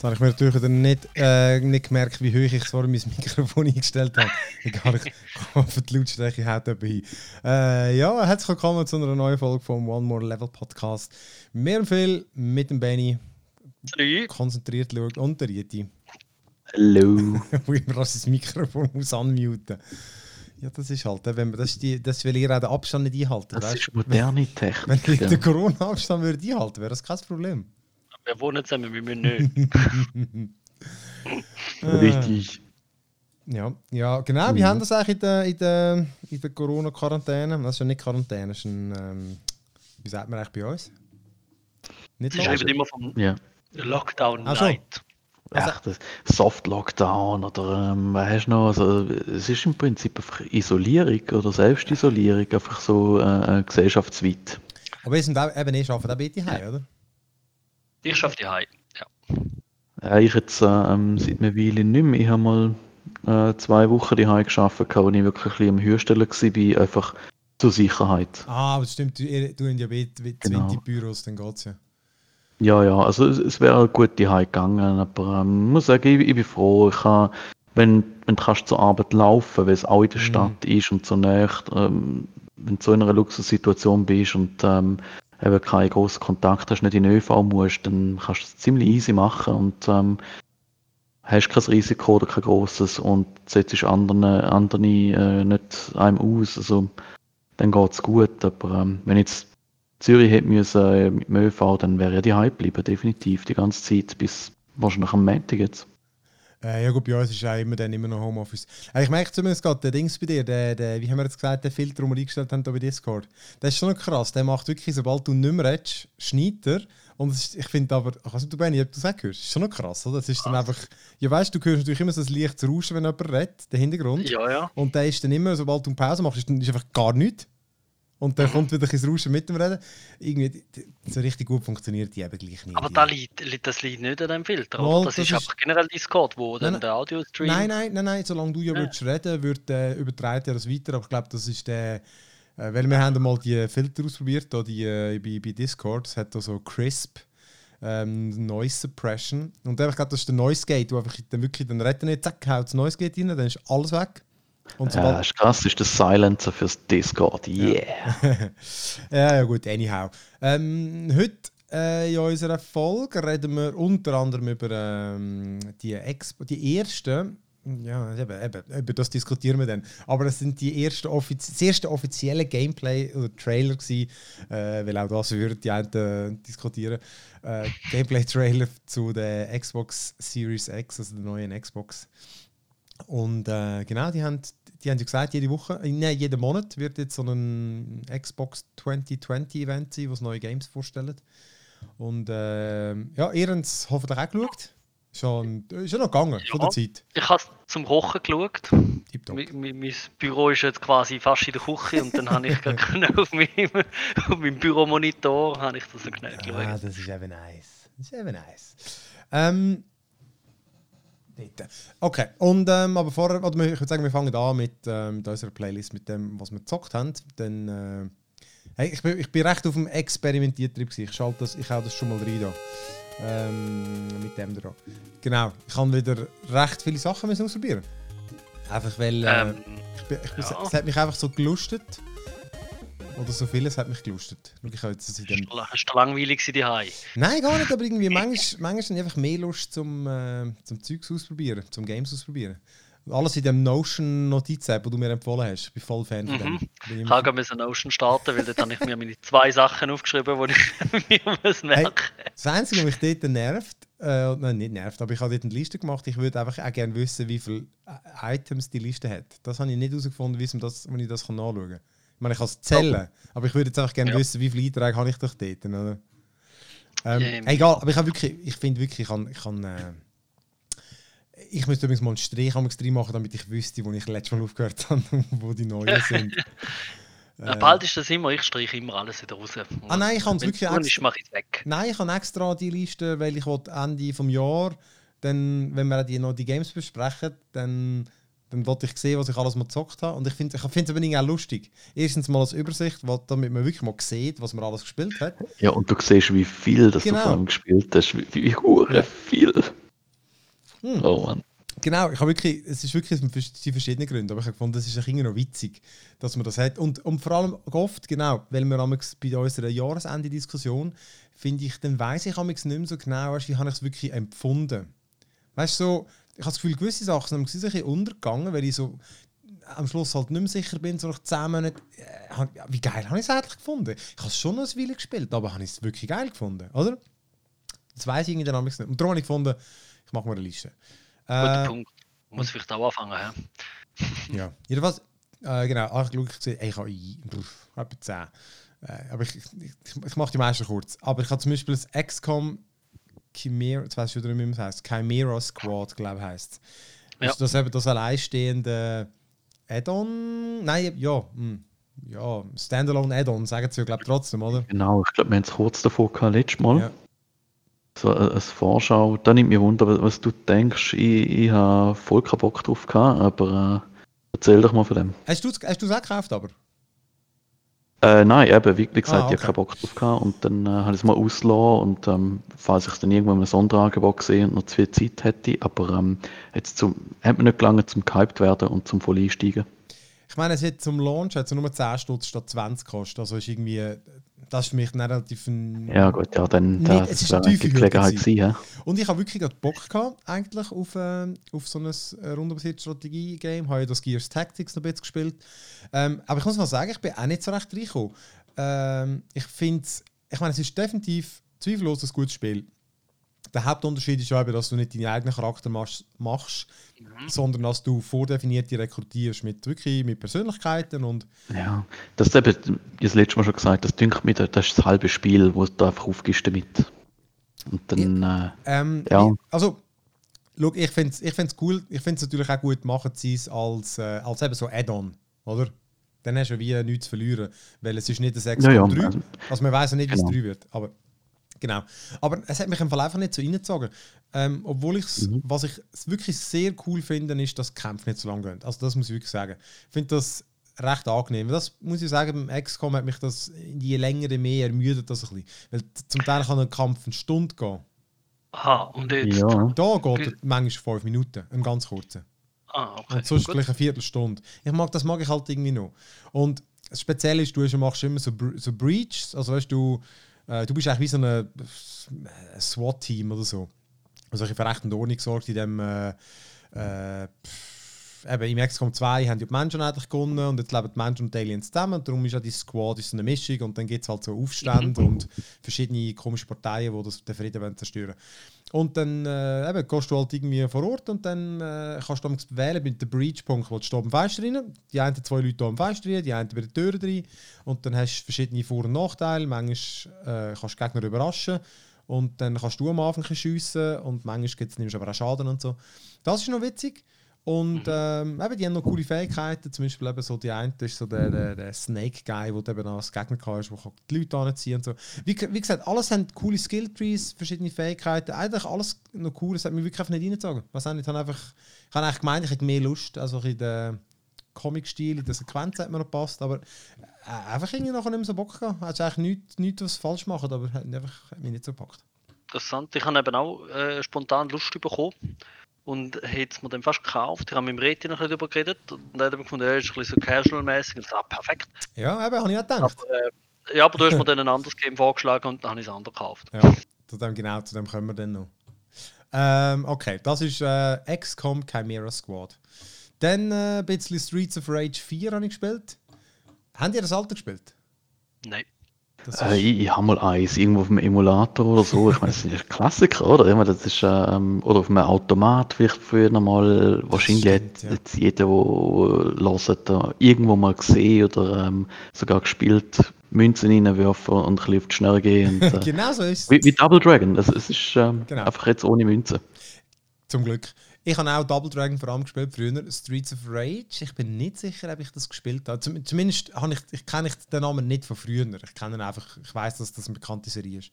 Jetzt habe ich mir natürlich dann nicht gemerkt, wie hoch ich zwar mein Mikrofon eingestellt habe. Egal, ich komme auf die Lautstärke haut hin. Ja, herzlich willkommen zu einer neuen Folge vom One More Level Podcast. Mehr und viel mit dem Benni. Hallo. Konzentriert schaut und der Rieti. Hallo. Wo immer das Mikrofon muss unmuten. Ja, das ist halt, wenn man das will ihr auch den Abstand nicht einhalten. Das weißt? Ist moderne Technik. Wenn ich den Corona-Abstand würde einhalten, wäre das kein Problem. Wir wohnen zusammen, wir müssen nicht. Richtig. Ja, genau. Wir haben das eigentlich in der Corona-Quarantäne. Das ist ja nicht Quarantäne, das ist ein... wie sagt man eigentlich bei uns? Nicht das ist immer vom Lockdown Night. Echt, also, Soft-Lockdown oder weißt du noch, also, es ist im Prinzip einfach Isolierung oder Selbstisolierung, einfach so gesellschaftsweit. Aber ihr arbeitet auch bitte heim, oder? Ich arbeite heim, ja. Ich jetzt seit einer Weile nicht mehr. Ich habe mal 2 Wochen daheim gearbeitet, wo ich wirklich am Hörstellen war, einfach zur Sicherheit. Ah, aber das stimmt, du in Diabetes mit 20 Büros, dann geht es ja. Ja, also es wäre gut daheim gegangen, aber ich muss sagen, ich bin froh, ich kann, wenn du kannst zur Arbeit laufen, weil es auch in der Stadt ist und so nahe, wenn du so in einer Luxussituation bist und eben keinen grossen Kontakt hast, nicht in den ÖV musst, dann kannst du es ziemlich easy machen und hast kein Risiko oder kein grosses und setzt andere nicht einem aus, also dann geht es gut, aber wenn jetzt Zürich hätte müssen mit dem ÖV, dann wäre ja daheim geblieben, definitiv, die ganze Zeit, bis wahrscheinlich am Montag jetzt. Ja gut, bei uns ist ja immer noch Homeoffice. Ich merke zumindest gerade, der Dings bei dir, der, wie haben wir jetzt gesagt, der Filter, den wir eingestellt haben hier bei Discord, das ist schon krass, der macht wirklich, sobald du nicht mehr redest, schneit er. Und ist, ich finde aber, ich weiß nicht, Benni, ob du es auch hörst, ist schon noch krass, oder? Das ist dann einfach, ja weißt du, du hörst natürlich immer so ein leichtes Rauschen, wenn jemand redet, den Hintergrund. Ja. Und der ist dann immer, sobald du eine Pause machst, ist einfach gar nichts. Und dann kommt wieder ins Rauschen mit dem Reden. Irgendwie, so richtig gut funktioniert die eben gleich nicht. Aber das liegt nicht an dem Filter, mal, oder? Das ist einfach generell Discord, wo dann der Audio-Stream... Nein, solange du würdest reden, wird übertreibt das weiter. Aber ich glaube, das ist der... weil wir haben mal die Filter ausprobiert, hier bei Discord. Es hat da so Crisp, Noise Suppression. Und ich glaube, das ist der Noise Gate, wo einfach dann wirklich den Reden nicht, zack, haut das Noise Gate rein, dann ist alles weg. Und ja, das ist krass, ist das Silencer fürs Discord, yeah! ja gut, anyhow. Heute in unserer Folge reden wir unter anderem über die ersten, ja, über das diskutieren wir dann, aber es sind das erste offizielle Gameplay oder Trailer gewesen, weil auch das würden die einen diskutieren, Gameplay-Trailer zu der Xbox Series X, also der neuen Xbox. Und genau, die haben ja gesagt, jeden Monat wird jetzt so ein Xbox 2020 Event sein, wo sie neue Games vorstellen. Und ihr habt es hoffentlich auch geschaut. Ist ja noch gegangen, von der Zeit. Ich habe zum Kochen geschaut. Mein Büro ist jetzt quasi fast in der Küche und dann habe ich auf meinem Büromonitor das noch schnell geschaut. Ah, das ist eben nice. Okay, und aber vorher, oder ich würde sagen, wir fangen an mit unserer Playlist, mit dem, was wir gezockt haben. Dann, ich bin recht auf dem Experimentiertrip gewesen. Ich hau das schon mal rein da. Mit dem da. Genau, ich habe wieder recht viele Sachen müssen ausprobieren. Einfach weil es hat mich einfach so gelustet. Oder so vieles hat mich gelustet. Hast du langweilig zu Hause? Nein, gar nicht, aber irgendwie manchmal einfach mehr Lust zum Zeugs ausprobieren, zum Games ausprobieren. Alles in dem Notion-Notiz-App, die du mir empfohlen hast. Ich bin voll Fan von dem. Ich musste Notion starten, weil dort habe ich mir meine 2 Sachen aufgeschrieben, die ich mir merken muss. Das Einzige, was mich dort nervt, nein, nicht nervt, aber ich habe dort eine Liste gemacht. Ich würde einfach auch gerne wissen, wie viele Items die Liste hat. Das habe ich nicht herausgefunden, wie ich das nachschauen kann. Ich kann es zählen, aber ich würde jetzt einfach gerne wissen, wie viele Einträge habe ich doch dort, oder? Egal, aber ich müsste übrigens mal einen Strich am Stream machen, damit ich wüsste, wo ich letztes Mal aufgehört habe und wo die neuen sind. Bald ist das immer, ich streiche immer alles wieder raus. Nein, ich kann es wirklich weg. Nein, ich habe extra die Liste, weil ich Ende vom Jahr, dann, wenn wir noch die Games besprechen, dann wollte ich sehen, was ich alles mal gezockt habe. Und ich finde es aber auch lustig. Erstens mal als Übersicht, damit man wirklich mal sieht, was man alles gespielt hat. Ja, und du siehst, wie viel du gespielt hast. Wie viel. Oh Mann. Genau, ich habe wirklich, es ist wirklich aus verschiedenen Gründen, aber ich habe gefunden, das ist ein bisschen noch witzig, dass man das hat. Und vor allem oft, genau, weil wir bei unserer Jahresende-Diskussion, finde ich, dann weiss ich nicht mehr so genau, wie habe ich es wirklich empfunden. Weißt du, so, ich habe das Gefühl, gewisse Sachen sind ein bisschen untergegangen, weil ich so am Schluss halt nicht mehr sicher bin, so nach 10 Monaten, wie geil habe ich es eigentlich gefunden? Ich habe es schon noch ein Weile gespielt, aber habe ich es wirklich geil gefunden, oder? Das weiss ich irgendwie nicht. Und darum habe ich gefunden, ich mache mir eine Liste. Guter Punkt. Ich muss vielleicht auch anfangen. Ja. Jedenfalls, genau, ich habe 10. Aber ich mache die meisten kurz. Aber ich habe zum Beispiel das XCOM Chimera, jetzt weiss ich wieder nicht, wie es heisst, Chimera Squad, glaube ich, heisst es. Ja. Das ist eben das alleinstehende Add-on? Nein, ja. Ja, Standalone Add-on, sagen sie ja, glaube ich, trotzdem, oder? Genau, ich glaube, wir haben es kurz davor gehabt, letztes Mal. Ja. So eine Vorschau, da nimmt mich Wunder, was du denkst. Ich habe voll keinen Bock drauf gehabt, aber erzähl doch mal von dem. Hast du es auch gekauft, aber? Nein, eben, wie gesagt, okay. Ich habe keinen Bock drauf gehabt und dann habe ich es mal ausgelassen und falls ich es dann irgendwann in einem Sonderangebot sehe und noch zu viel Zeit hätte, aber jetzt hat mir nicht gelangen zum gehypt werden und zum voll einsteigen. Ich meine, es hat zum Launch also nur 10 Stutz statt 20 gekostet, also ist irgendwie... Das ist für mich relativ ein... Ja gut, ja, dann war es eine Gelegenheit. Ja. Und ich habe wirklich gerade Bock gehabt, eigentlich auf so ein rundenbasiertes Strategie-Game. Ich habe ja das Gears Tactics noch ein bisschen gespielt. Aber ich muss mal sagen, ich bin auch nicht so recht reingekommen. Ich meine, es ist definitiv zweifellos ein gutes Spiel. Der Hauptunterschied ist ja eben, dass du nicht deine eigenen Charakter machst, sondern dass du vordefinierte rekrutierst mit Persönlichkeiten und... Ja, das ist eben, ich das letzte Mal schon gesagt, das dünkt mir, das ist das halbe Spiel, wo du einfach aufgibst damit. Und dann, ja. Also, schau, ich finde es cool, ich finde es natürlich auch gut, machen sie es als eben so Add-on, oder? Dann hast du ja wie nichts zu verlieren, weil es ist nicht ein 6.3, also man weiss ja nicht, wie es 3 wird, aber... Genau. Aber es hat mich im Fall einfach nicht so reingezogen. Obwohl was ich wirklich sehr cool finde, ist, dass die Kämpfe nicht so lang gehen. Also das muss ich wirklich sagen. Ich finde das recht angenehm. Das muss ich sagen, beim XCOM hat mich das je länger, je mehr ermüdet das ein bisschen. Weil zum Teil kann ein Kampf eine Stunde gehen. Aha, und jetzt? Ja. Da geht es manchmal 5 Minuten, einen ganz kurzen. Ah, okay. Und sonst gleich eine Viertelstunde. Das mag ich halt irgendwie noch. Und das Spezielle ist, du machst immer so Breaches, also weißt du, du bist eigentlich wie so ein SWAT-Team oder so. Also ich habe für Recht und Ordnung gesorgt in dem... eben im XCOM 2 haben die Menschen eigentlich gewonnen und jetzt leben die Menschen und die Aliens zusammen und darum ist ja die Squad ist so eine Mischung und dann gibt es halt so Aufstände und verschiedene komische Parteien, die den Frieden zerstören wollen. Und dann eben, gehst du halt irgendwie vor Ort und dann kannst du wählen mit dem Breach-Punkt, wo du am Fenster rein, die einen 2 Leute hier am Fenster rein, die einen bei der Tür rein und dann hast du verschiedene Vor- und Nachteile, manchmal kannst du Gegner überraschen und dann kannst du am Anfang schiessen und manchmal nimmst du aber auch Schaden und so. Das ist noch witzig. Und eben, die haben noch coole Fähigkeiten, zum Beispiel eben so die eine ist so der Snake-Guy, wo du eben als Gegner kannst, wo die Leute anziehen und so. Wie gesagt, alles haben coole Skilltrees, verschiedene Fähigkeiten, eigentlich alles noch cool, das hat mich wirklich einfach nicht reingezogen. Ich habe eigentlich gemeint, ich hätte mehr Lust, also in den Comic-Stil, in der Sequenz hat mir noch gepasst, aber einfach irgendwie nachher nicht mehr so Bock gehabt. Hättest eigentlich nichts was falsch machen, aber hat mich nicht so gepackt. Interessant, ich habe eben auch spontan Lust bekommen. Und hätte es mir dann fast gekauft. Ich habe mit dem Reti noch nicht darüber geredet. Und dann habe ich gefunden, ist ein bisschen so casual-mäßig. Und gesagt, perfekt. Ja, eben, habe ich auch gedacht. Aber du hast mir dann ein anderes Game vorgeschlagen und dann habe ich es anders gekauft. Ja, zu dem kommen wir dann noch. Okay, das ist XCOM Chimera Squad. Dann ein bisschen Streets of Rage 4 habe ich gespielt. Habt ihr das alte gespielt? Nein. Ich habe mal eins, irgendwo auf dem Emulator oder so. Ich meine, das ist ein Klassiker, oder? Ich meine, das ist, oder auf einem Automat vielleicht früher mal. Wahrscheinlich stimmt, hat jetzt jeder, der hört, irgendwo mal gesehen oder sogar gespielt, Münzen reinwerfen und ein bisschen auf die Schnelle gehen. Und, genau so ist es. Wie Double Dragon, es ist genau. Einfach jetzt ohne Münzen. Zum Glück. Ich habe auch Double Dragon vor allem gespielt, früher Streets of Rage. Ich bin nicht sicher, ob ich das gespielt habe. Zumindest kenne ich den Namen nicht von früher. Ich weiss, dass das eine bekannte Serie ist.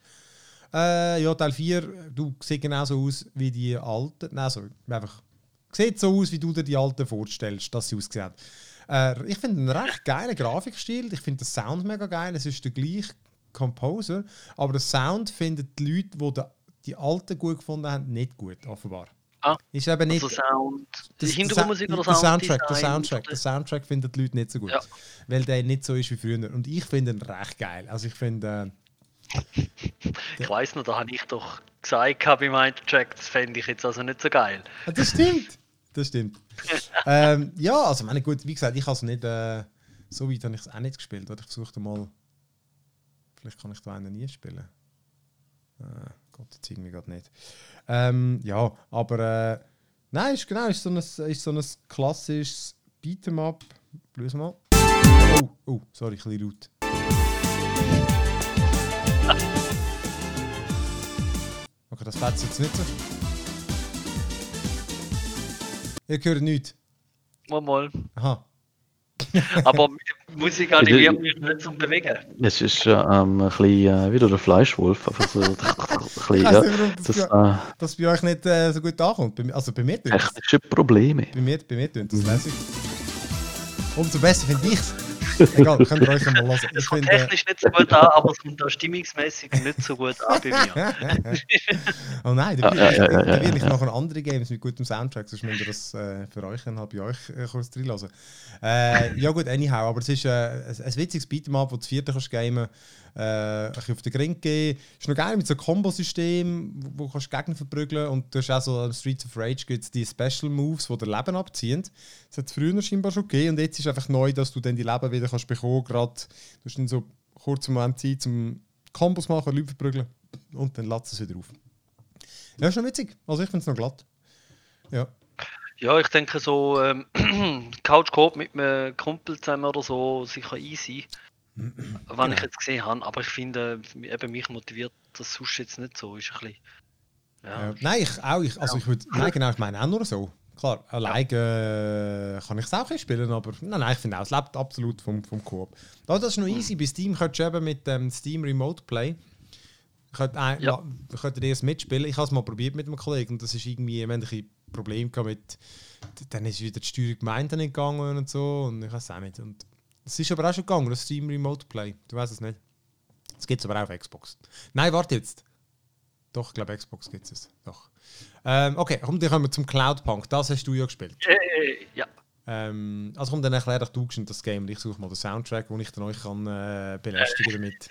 Ja, Teil 4, du siehst genauso aus wie die alten. Nein, sorry, einfach. Sieht so aus, wie du dir die alten vorstellst, dass sie aussehen. Ich finde einen recht geilen Grafikstil. Ich finde den Sound mega geil. Es ist der gleiche Composer. Aber den Sound finden die Leute, die die alten gut gefunden haben, nicht gut, offenbar. Ist eben nicht. Also Sound, das, die Hintergrundmusik oder Soundtrack. Der Soundtrack finden die Leute nicht so gut. Ja. Weil der nicht so ist wie früher. Und ich finde ihn recht geil. Also ich finde. Ich weiss noch, da habe ich doch gesagt bei meinem Track, das fände ich jetzt also nicht so geil. Das stimmt. Ja, also meine gut, wie gesagt, ich habe es nicht. So weit habe ich es auch nicht gespielt. Oder? Ich versuche mal. Vielleicht kann ich da einen nie spielen. Gott, das irgendwie gerade nicht. Ja, aber nein, ist so ein klassisches Beat'em Up. Blöd mal. Oh, sorry, ein bisschen laut. Okay, das fällt jetzt nicht so. Ihr hört nichts. Mal. Aha. Aber Musik animiert mich nicht zum Bewegen. Es ist ein bisschen wieder der Fleischwolf. So, das bei euch nicht so gut ankommt. Also bei mir tönt es. Technische Probleme. Bei mir tönt es lässig. Umso besser finde ich es. Egal, könnt ihr euch mal lassen. Es kommt technisch nicht so gut an, aber es kommt auch stimmungsmäßig nicht so gut an bei mir. Oh nein, da will ich nachher andere Games mit gutem Soundtrack, sonst müsst ihr das für euch halt bei euch kurz reinlassen. Ja gut, anyhow, aber es ist ein witziges Beat'em-up, wo du 4. kannst gamen, ein bisschen auf den Grind gehen. Ist noch geil mit so einem Kombosystem, wo kannst Gegner verprügeln und du hast auch so Streets of Rage gibt's die Special Moves, die dir Leben abziehen. Das hat es früher scheinbar schon gegeben und jetzt ist einfach neu, dass du dann die Leben wieder kannst bekommen. Gerade, du hast dann so kurzen Moment Zeit zum Kombos machen, Leute verprügeln und dann lässt es wieder auf. Ja, ist noch witzig. Also ich finde es noch glatt. Ja. Ja, ich denke so Couch-Coop mit einem Kumpel zusammen oder so, sicher easy. Wenn ich jetzt gesehen habe, aber ich finde, eben mich motiviert das sonst jetzt nicht so. Ist ein bisschen, ja. Nein, ich meine auch nur so. Klar, alleine kann ich es auch spielen, aber nein, ich finde auch, es lebt absolut vom Coop. Das ist noch easy, bei Steam könntest du eben mit dem Steam Remote Play könnt ihr das mitspielen. Ich habe es mal probiert mit einem Kollegen und das ist irgendwie, wir hatten ein Problem mit, dann ist wieder die Steuerung Gemeinde nicht gegangen und so und ich weiß auch nicht. Und es ist aber auch schon gegangen, das Steam Remote Play, du weißt es nicht. Es gibt es aber auch auf Xbox. Nein, warte jetzt. Doch, ich glaube, Xbox gibt es. Doch. Okay, komm, dann kommen wir zum Cloudpunk. Das hast du ja gespielt. Ja. Also komm, dann erklär doch du das Game und ich suche mal den Soundtrack, den ich dann euch kann belästigen damit.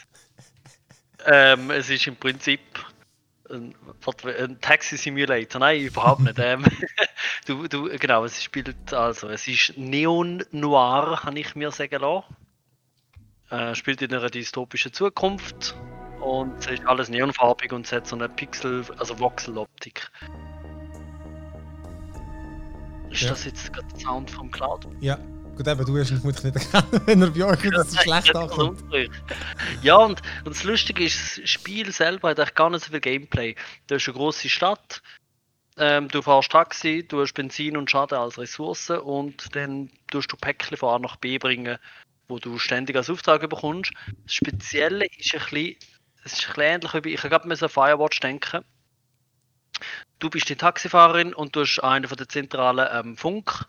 Es ist im Prinzip ein Taxi-Simulator. Nein, überhaupt nicht. Genau, es spielt also, es ist Neon-Noir, habe ich mir sagen lassen. Spielt in einer dystopischen Zukunft. Und es ist alles neonfarbig und es hat so eine Pixel-, also Voxel-Optik. Ist das jetzt gerade der Sound vom Cloud? Ja, gut, aber du hast ihn vermutlich nicht erkennen, wenn er bei euch das so schlecht ankommt. Ja, und das Lustige ist, das Spiel selber hat eigentlich gar nicht so viel Gameplay. Du hast eine grosse Stadt, du fährst Taxi, du hast Benzin und Schaden als Ressource und dann tust du Päckchen von A nach B bringen, wo du ständig als Auftrag bekommst. Das Spezielle ist ein bisschen, es ist ähnlich wie bei, ich habe gerade an Firewatch denken. Du bist die Taxifahrerin und du hast einen von der zentralen Funk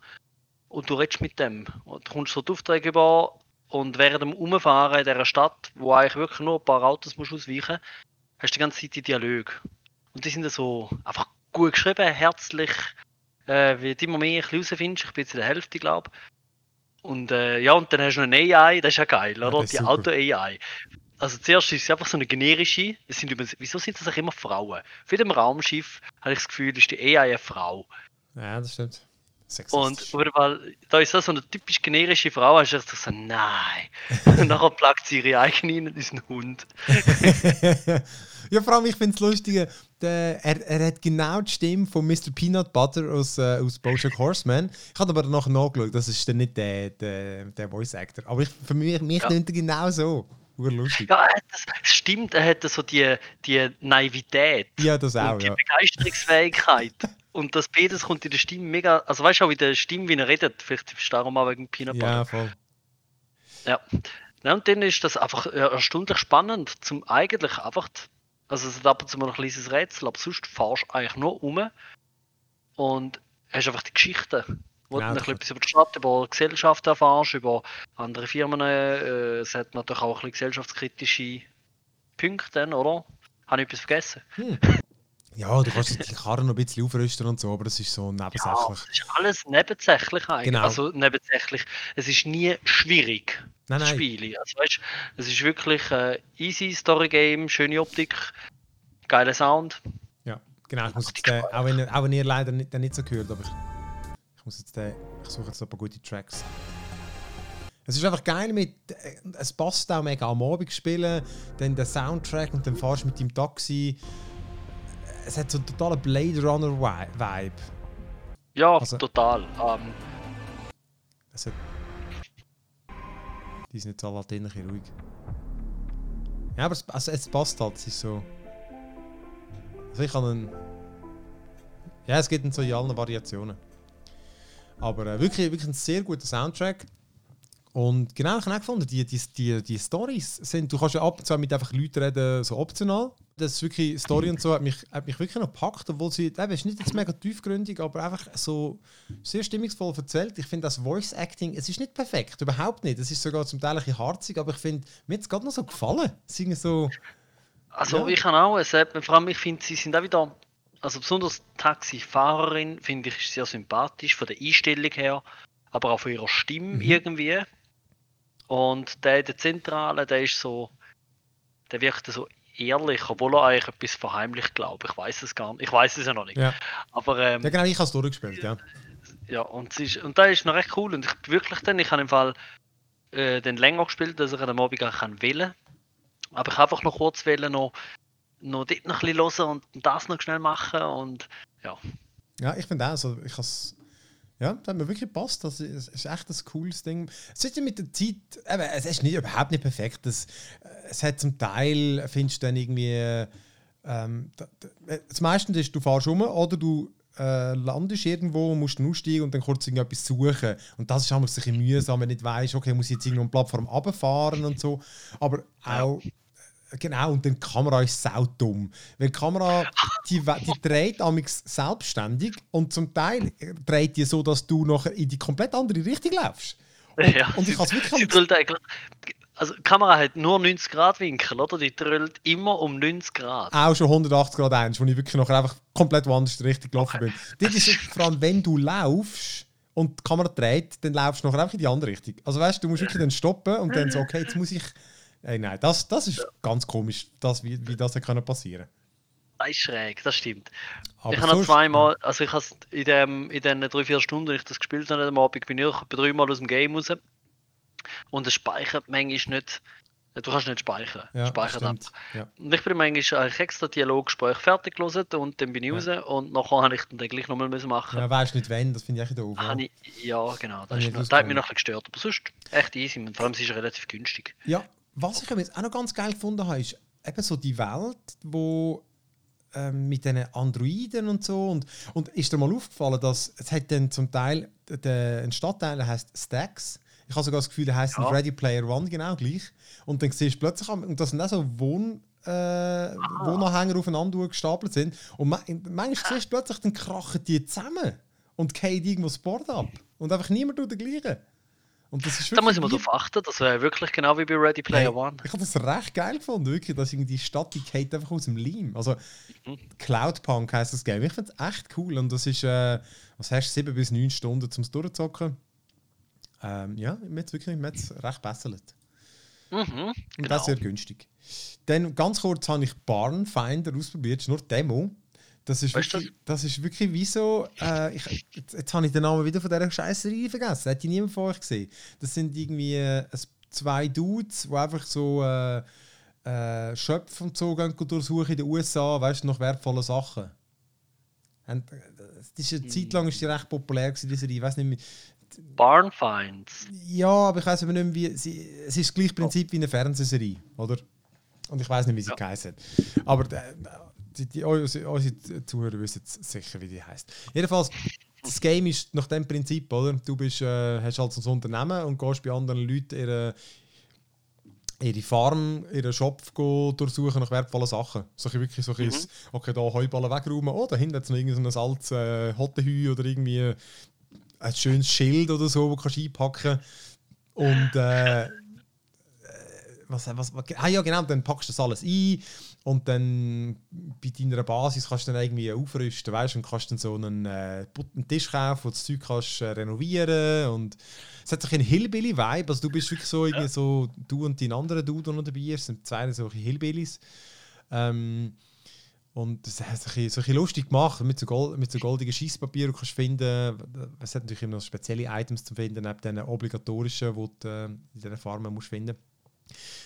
und du redest mit dem. Und du kommst so die Aufträge über und während dem Umfahren in dieser Stadt, wo eigentlich wirklich nur ein paar Autos musst ausweichen, hast du die ganze Zeit die Dialoge. Und die sind dann so einfach gut geschrieben, herzlich, wie du immer mehr ein bisschen rausfindest. Ich bin jetzt in der Hälfte, glaube ich. Und und dann hast du noch eine AI, das ist ja geil, oder? Ja, die super. Auto-AI. Also zuerst ist es einfach so eine generische, es sind übrigens, wieso sind das auch immer Frauen? Auf jedem Raumschiff habe ich das Gefühl, ist die AI eine Frau. Ja, das stimmt. Sexistisch. Und weil, da ist das so eine typisch generische Frau, hast du gedacht so, nein. Und nachher plagt sie ihre eigene und ist ein Hund. Ja, vor allem, ich finde es lustig, er hat genau die Stimme von Mr. Peanut Butter aus Bojack Horseman. Ich habe aber danach nachgeschaut, das ist dann nicht der Voice Actor. Aber für mich nimmt er genau so. Urlustig. Ja, das stimmt, er hat so die Naivität. Ja, das auch, und die Begeisterungsfähigkeit. Und das beides kommt in der Stimme mega. Also weißt du auch in der Stimme, wie er redet. Vielleicht starren wir mal wegen Peanut Butter. Ja, voll. Ja. Ja, und dann ist das einfach erstaunlich spannend. Zum eigentlich einfach. Also es hat ab und zu mal ein kleines Rätsel, aber sonst fahrst du eigentlich nur rum und hast einfach die Geschichten. Wo du noch etwas über die Stadt, über Gesellschaft erfährst, über andere Firmen. Es hat natürlich auch ein bisschen gesellschaftskritische Punkte, oder? Habe ich etwas vergessen? Ja, du kannst die Karre noch ein bisschen aufrüsten und so, aber das ist so nebensächlich. Ja, das ist alles nebensächlich eigentlich. Genau. Also nebensächlich. Es ist nie schwierig, das Spiel. Also weißt, es ist wirklich easy Story-Game, schöne Optik, geiler Sound. Ja, genau. Ich muss jetzt den, auch wenn ihr leider nicht so gehört, aber ich muss jetzt den, ich suche jetzt ein paar gute Tracks. Es ist einfach geil, es passt auch mega am Abend spielen, dann der Soundtrack und dann fahrst du mit deinem Taxi. Es hat so einen totalen Blade Runner Vibe. Ja, also, total. Es hat... Die sind jetzt alle halt ähnlich ruhig. Ja, aber es passt halt, es ist so... Also ich habe einen... Ja, es gibt ihn so in allen Variationen. Aber wirklich ein sehr guter Soundtrack. Und genau, ich habe auch gefunden, die Storys sind, du kannst ja ab und zu mit einfach Leuten reden, so optional. Das ist wirklich, Story und so hat mich wirklich noch gepackt, obwohl sie, ist nicht jetzt mega tiefgründig, aber einfach so sehr stimmungsvoll erzählt. Ich finde das Voice Acting, es ist nicht perfekt, überhaupt nicht. Es ist sogar zum Teil ein bisschen harzig, aber ich finde, mir hat es gerade noch so gefallen. Sie so, also ja. Ich kann auch, vor allem ich finde, sie sind auch wieder, also besonders die Taxifahrerin, finde ich, ist sehr sympathisch, von der Einstellung her, aber auch von ihrer Stimme irgendwie. Und der Zentrale, der wirkt so ehrlich, obwohl er eigentlich etwas verheimlicht glaubt. Ich weiß es gar nicht. Ich weiß es ja noch nicht. Ja. Aber, ja genau, ich habe es durchgespielt, ja. Ja, und der ist noch recht cool. Und ich wirklich dann, ich habe im Fall den länger gespielt, dass ich an dem Abend gar nicht wählen kann. Aber ich einfach noch kurz wählen, noch dort noch ein bisschen hören und das noch schnell machen und ja. Ja, ich finde auch so, ich has ja, das hat mir wirklich gepasst. Das ist echt ein cooles Ding. Es ist ja mit der Zeit, es ist überhaupt nicht perfekt. Es hat zum Teil, findest du dann irgendwie, das meiste ist, du fährst rum oder du landest irgendwo, musst dann aussteigen und dann kurz irgendetwas suchen. Und das ist auch ein bisschen mühsam, wenn du nicht weißt, okay, muss ich jetzt irgendwo eine Plattform runterfahren und so. Aber auch... Genau, und dann die Kamera ist saudumm. Weil die Kamera, die dreht amigs selbstständig und zum Teil dreht die so, dass du nachher in die komplett andere Richtung läufst. Ja, und ich also die Kamera hat nur 90 Grad Winkel, oder? Die drölt immer um 90 Grad. Auch schon 180 Grad eins, wo ich wirklich nachher einfach komplett woanders richtig gelaufen bin. Das ist vor allem, wenn du laufst und die Kamera dreht, dann laufst du nachher einfach in die andere Richtung. Also weißt du, musst wirklich dann stoppen und dann so, okay, jetzt muss ich... Ey, nein, das ist ganz komisch, wie das passieren kann. Das ist schräg, das stimmt. Aber ich habe noch zweimal, also ich habe in den 3-4 Stunden, als ich das gespielt habe, am Abend bin ich dreimal aus dem Game raus. Und das speichert manchmal nicht, du kannst nicht speichern. Ja, speichert ab. Ja. Und ich bin manchmal extra Dialoggespräch fertig gelesen und dann bin ich raus und nachher habe ich dann gleich nochmal machen. Ja, weißt nicht wenn, das finde ich echt doof. Ja, genau, das hat mich noch ein bisschen gestört. Aber sonst echt easy und vor allem sie ist relativ günstig. Ja. Was ich jetzt auch noch ganz geil gefunden habe, ist eben so die Welt, wo mit diesen Androiden und so. Und ist dir mal aufgefallen, dass es hat dann zum Teil ein Stadtteil, der heisst Stacks. Ich habe sogar das Gefühl, der heisst ja. Ready Player One, genau gleich. Und dann siehst du plötzlich, und das sind auch so Wohnanhänger aufeinander gestapelt sind. Und manchmal siehst du plötzlich, dann krachen die zusammen und fallen irgendwo das Board ab. Und einfach niemand tut den gleichen. Und das ist da muss ich mal drauf achten, das wäre wirklich genau wie bei Ready Player One. Ich habe das recht geil gefunden, wirklich, dass die Stadt die geht einfach aus dem Leim. Also Cloudpunk heisst das Game. Ich finde es echt cool und das ist, was hast du, 7 bis 9 Stunden zum durchzocken. Ja, mir hat es wirklich recht gebesselt. Genau. Und das ist sehr günstig. Dann ganz kurz habe ich Barn Finder ausprobiert, das ist nur Demo. Das ist wirklich wie so. Jetzt habe ich den Namen wieder von dieser Scheisserei vergessen. Hätte ich niemand von euch gesehen. Das sind irgendwie 2 Dudes, die einfach so Schöpfe und so gehen durchsuchen in den USA, weißt du, nach wertvollen Sachen. Und, das ist eine Zeit lang ist die recht populär gewesen, diese Reihe. Ich weiss nicht mehr. Barn Finds. Ja, aber ich weiss aber nicht mehr, wie. Es ist das gleiche Prinzip wie eine Fernsehserie, oder? Und ich weiss nicht, wie sie geheißen hat. Aber. Unsere Zuhörer wissen sicher, wie die heisst. Jedenfalls, das Game ist nach dem Prinzip, oder? Du bist, hast halt so ein Unternehmen und gehst bei anderen Leuten ihre Farm, ihren Shop durchsuchen nach wertvollen Sachen. So wirklich so ein okay, da Heuballen wegräumen, oh, da hinten hat es noch irgendein altes Hottenheu oder irgendwie ein schönes Schild oder so, das kannst du einpacken. Und, was, ah ja, genau, dann packst du das alles ein. Und dann bei deiner Basis kannst du dann irgendwie aufrüsten, weißt, und kannst dann so einen Tisch kaufen, wo du das Zeug kannst renovieren. Und es hat so ein Hillbilly-Vibe, also du bist wirklich so, irgendwie so du und dein anderen Dude noch dabei, es sind zwei solche Hillbillies. Und es hat so ein bisschen lustig gemacht, mit so goldigen Scheisspapier, die du finden kannst. Es hat natürlich immer noch spezielle Items zu finden, neben den obligatorischen, die du in diesen Farmen musst finden.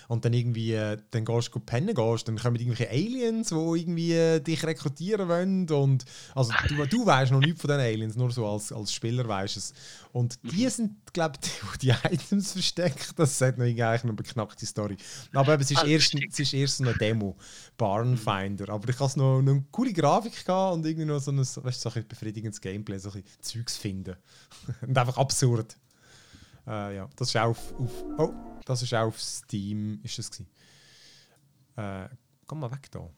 Und dann irgendwie, dann gehst du pennen, dann kommen irgendwelche Aliens, die irgendwie dich rekrutieren wollen. Und, also du weißt noch nichts von den Aliens, nur so als Spieler weisst es. Und die sind, glaube ich, die Items versteckt. Das hat noch eigentlich eine beknackte Story. Aber eben, es ist erst so eine Demo. Barn Finder. Aber ich hatte noch eine coole Grafik und irgendwie noch so ein, weißt, so ein befriedigendes Gameplay, so ein Zeugs finden. Und einfach absurd. Ja, das ist auch das ist auch auf Steam, ist das gewesen. Komm mal weg da.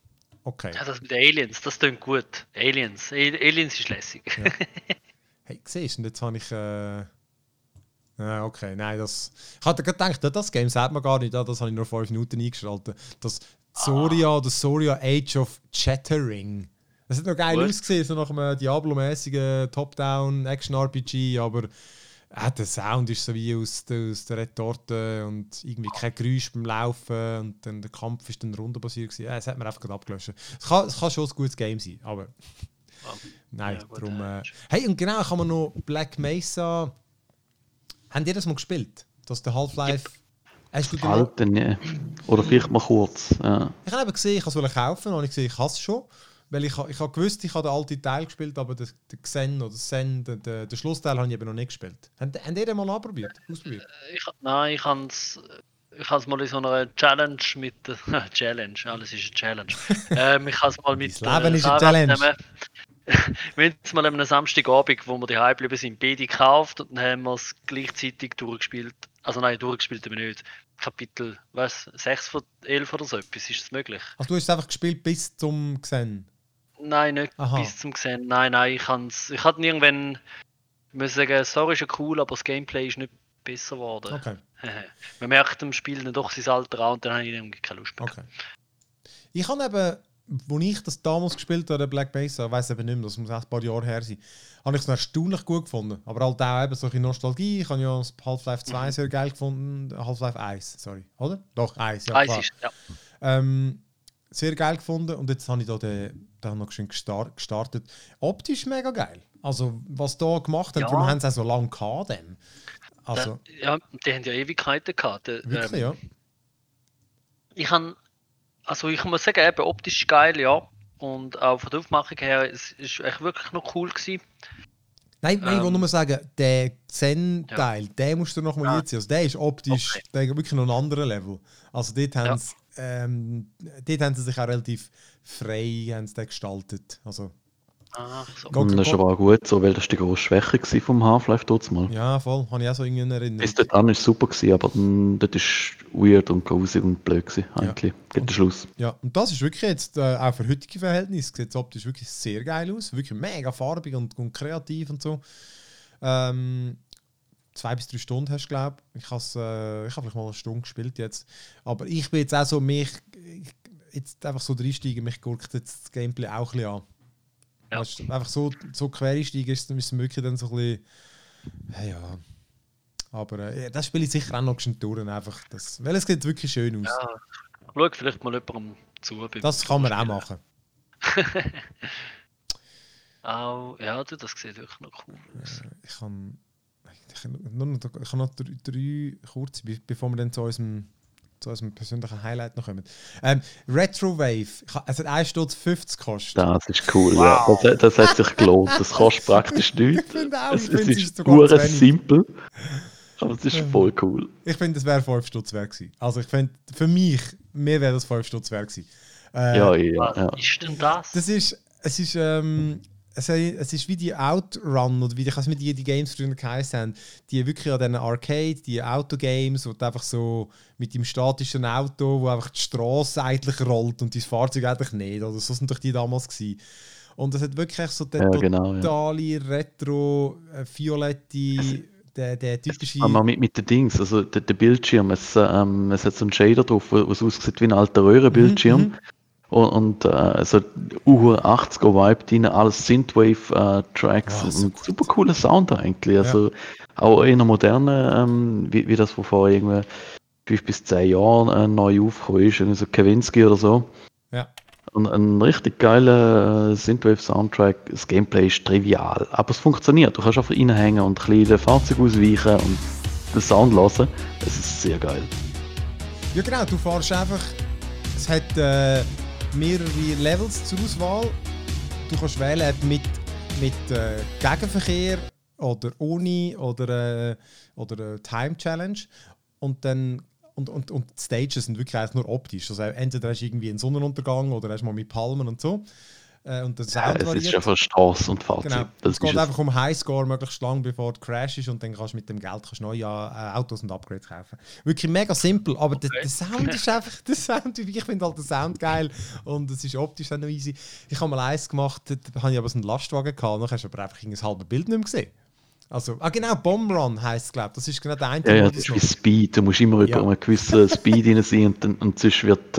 Okay. Ja, das mit Aliens, das klingt gut. Aliens ist lässig. Ja. Hey, siehst du, jetzt habe ich... okay, nein, das... Ich hatte gerade gedacht, das Game sagt man gar nicht, das habe ich nur 5 Minuten eingeschaltet. Das Soria Age of Chattering. Das hat noch geil ausgesehen, so nach einem Diablo-mäßigen Top-Down-Action-RPG, aber... der Sound ist so wie aus der Retorte und irgendwie kein Geräusch beim Laufen und dann der Kampf ist dann rundenbasiert. Das hat man einfach gerade abgelöscht. Es kann schon ein gutes Game sein, aber nein, ja, darum... Hey, und genau, kann man noch Black Mesa... Habt ihr das mal gespielt? Das der Half-Life... Yep. Alter, ne. Oder vielleicht mal kurz. Ja. Ich habe eben gesehen, ich wollte es kaufen und ich sehe, ich habe es schon. Weil ich habe gewusst, ich habe den alten Teil gespielt, aber den Xen oder Sen, den Schlussteil, habe ich eben noch nicht gespielt. Habt ihr den mal ausprobiert? Nein, ich habe es mal in so einer Challenge mit... Challenge, alles ist eine Challenge. Ich habe es mal mit... Das Leben ist eine Challenge. Wir haben es mal an einem Samstagabend, wo wir die Hype geblieben sind, beide gekauft und dann haben wir es gleichzeitig durchgespielt. Also nein, durchgespielt haben wir nicht. Kapitel 6 von 11 oder so etwas, ist das möglich? Also du hast es einfach gespielt bis zum Xen? Nein, nicht bis zum Gesehen. Nein, ich hatte irgendwann müssen sagen, die Story ist ja cool, aber das Gameplay ist nicht besser geworden. Okay. Man merkt dem Spiel dann doch sein Alter an und dann habe ich irgendwie keine Lust mehr. Okay. Ich habe eben, als ich das damals gespielt habe, Black Mesa, ich weiss eben nicht mehr, das muss echt ein paar Jahre her sein, habe ich es erstaunlich gut gefunden. Aber halt auch eben so eine Nostalgie. Ich habe ja Half-Life 2 sehr geil gefunden. Half-Life 1, sorry. Oder? Doch, 1, ja klar. 1 ist, ja. Sehr geil gefunden und jetzt habe ich da den noch schön gestartet. Optisch mega geil. Also was da gemacht haben, darum haben sie auch so lange gehabt. Also, die haben ja Ewigkeiten gehabt. Wirklich, ja. Ich muss sagen, eben optisch geil, ja. Und auch von der Aufmachung her, es ist echt wirklich noch cool gewesen. Nein, ich will nur sagen, der Zen-Teil, den musst du noch mal jetzt sehen. Also der ist optisch wirklich noch ein anderer Level. Also dort haben sie dort haben sie sich auch relativ frei gestaltet. Also, so. Das ist aber auch gut so, weil das die grosse Schwäche war vom Half-Life dort mal. Ja, voll. Habe ich auch so irgendwie erinnert. Bis dort an war super gewesen, aber dort ist weird und grausig und blöd gewesen, eigentlich. Geht der Schluss. Ja, und das ist wirklich jetzt auch für heutige Verhältnisse, sieht optisch wirklich sehr geil aus. Wirklich mega farbig und kreativ und so. 2 bis 3 Stunden hast du, glaube ich. Ich habe vielleicht mal eine Stunde gespielt jetzt. Aber ich bin jetzt auch so, jetzt einfach so reinsteigen, mich guckt jetzt das Gameplay auch ein bisschen an. Ja. Weißt, einfach so quer einsteigen, ist es wirklich dann so ein bisschen... Ja. Aber das spiele ich sicher auch noch ein bisschen einfach. Weil es sieht wirklich schön aus. Ja, schau vielleicht mal jemandem zu. Das kann man auch machen. Ja, das sieht wirklich noch cool aus. Ich habe noch 3 kurze, bevor wir dann zu unserem persönlichen Highlight noch kommen. Retrowave, es hat 1,50 € gekostet. Das ist cool, wow. Ja. Das hat sich gelohnt. Das kostet praktisch nichts. Ich finde es ist super simpel, aber es ist voll cool. Ich finde, das wäre 5 € wert gewesen. Also ich finde, für mich, mir wäre das 5 € wert gewesen. Was ist denn das? Es ist wie die Outrun, oder wie ich weiß nicht, die Games früher geheißen haben, die wirklich an diesen Arcade, die Autogames, wo du einfach so mit dem statischen Auto, wo einfach die Straße eigentlich rollt und dein Fahrzeug eigentlich nicht, oder so sind doch die damals gewesen. Und das hat wirklich so den totale Retro, violette, der typische... Aber mit den Dings, also der Bildschirm, es hat so einen Shader drauf, wo es aussieht wie ein alter Röhrenbildschirm. und so Ur-80er-Vibe drin, alles Synthwave-Tracks und so super cooler Sound eigentlich. Also auch in der modernen, wie das von vor irgendwie 5 bis 10 Jahren neu aufgekommen ist, so Kavinsky oder so. Ja. Und ein richtig geiler Synthwave-Soundtrack. Das Gameplay ist trivial, aber es funktioniert. Du kannst einfach reinhängen und ein bisschen den Fahrzeug ausweichen und den Sound hören. Es ist sehr geil. Ja genau, du fährst einfach, es hat mehrere Levels zur Auswahl. Du kannst wählen mit Gegenverkehr oder ohne oder Time Challenge. Und dann und die Stages sind wirklich nur optisch. Also entweder hast du irgendwie einen Sonnenuntergang oder hast mal mit Palmen und so. Und das Sound variiert. Es ist einfach Straße und Fahrzeug. Genau. Es geht einfach um Highscore, möglichst lang bevor du crashst und dann kannst du mit dem Geld neue Autos und Upgrades kaufen. Wirklich mega simpel, aber okay. Der Sound ist einfach der Sound. Ich finde halt den Sound geil und es ist optisch dann noch easy. Ich habe mal eins gemacht, da habe ich aber so einen Lastwagen gehabt, dann hast du aber einfach ein halbes Bild nicht mehr gesehen. Also, genau, Bombrun heisst es, glaube ich. Das ist genau der einzige. Ja, das ist wie Speed. Du musst immer über einen gewissen Speed rein sein und sonst geht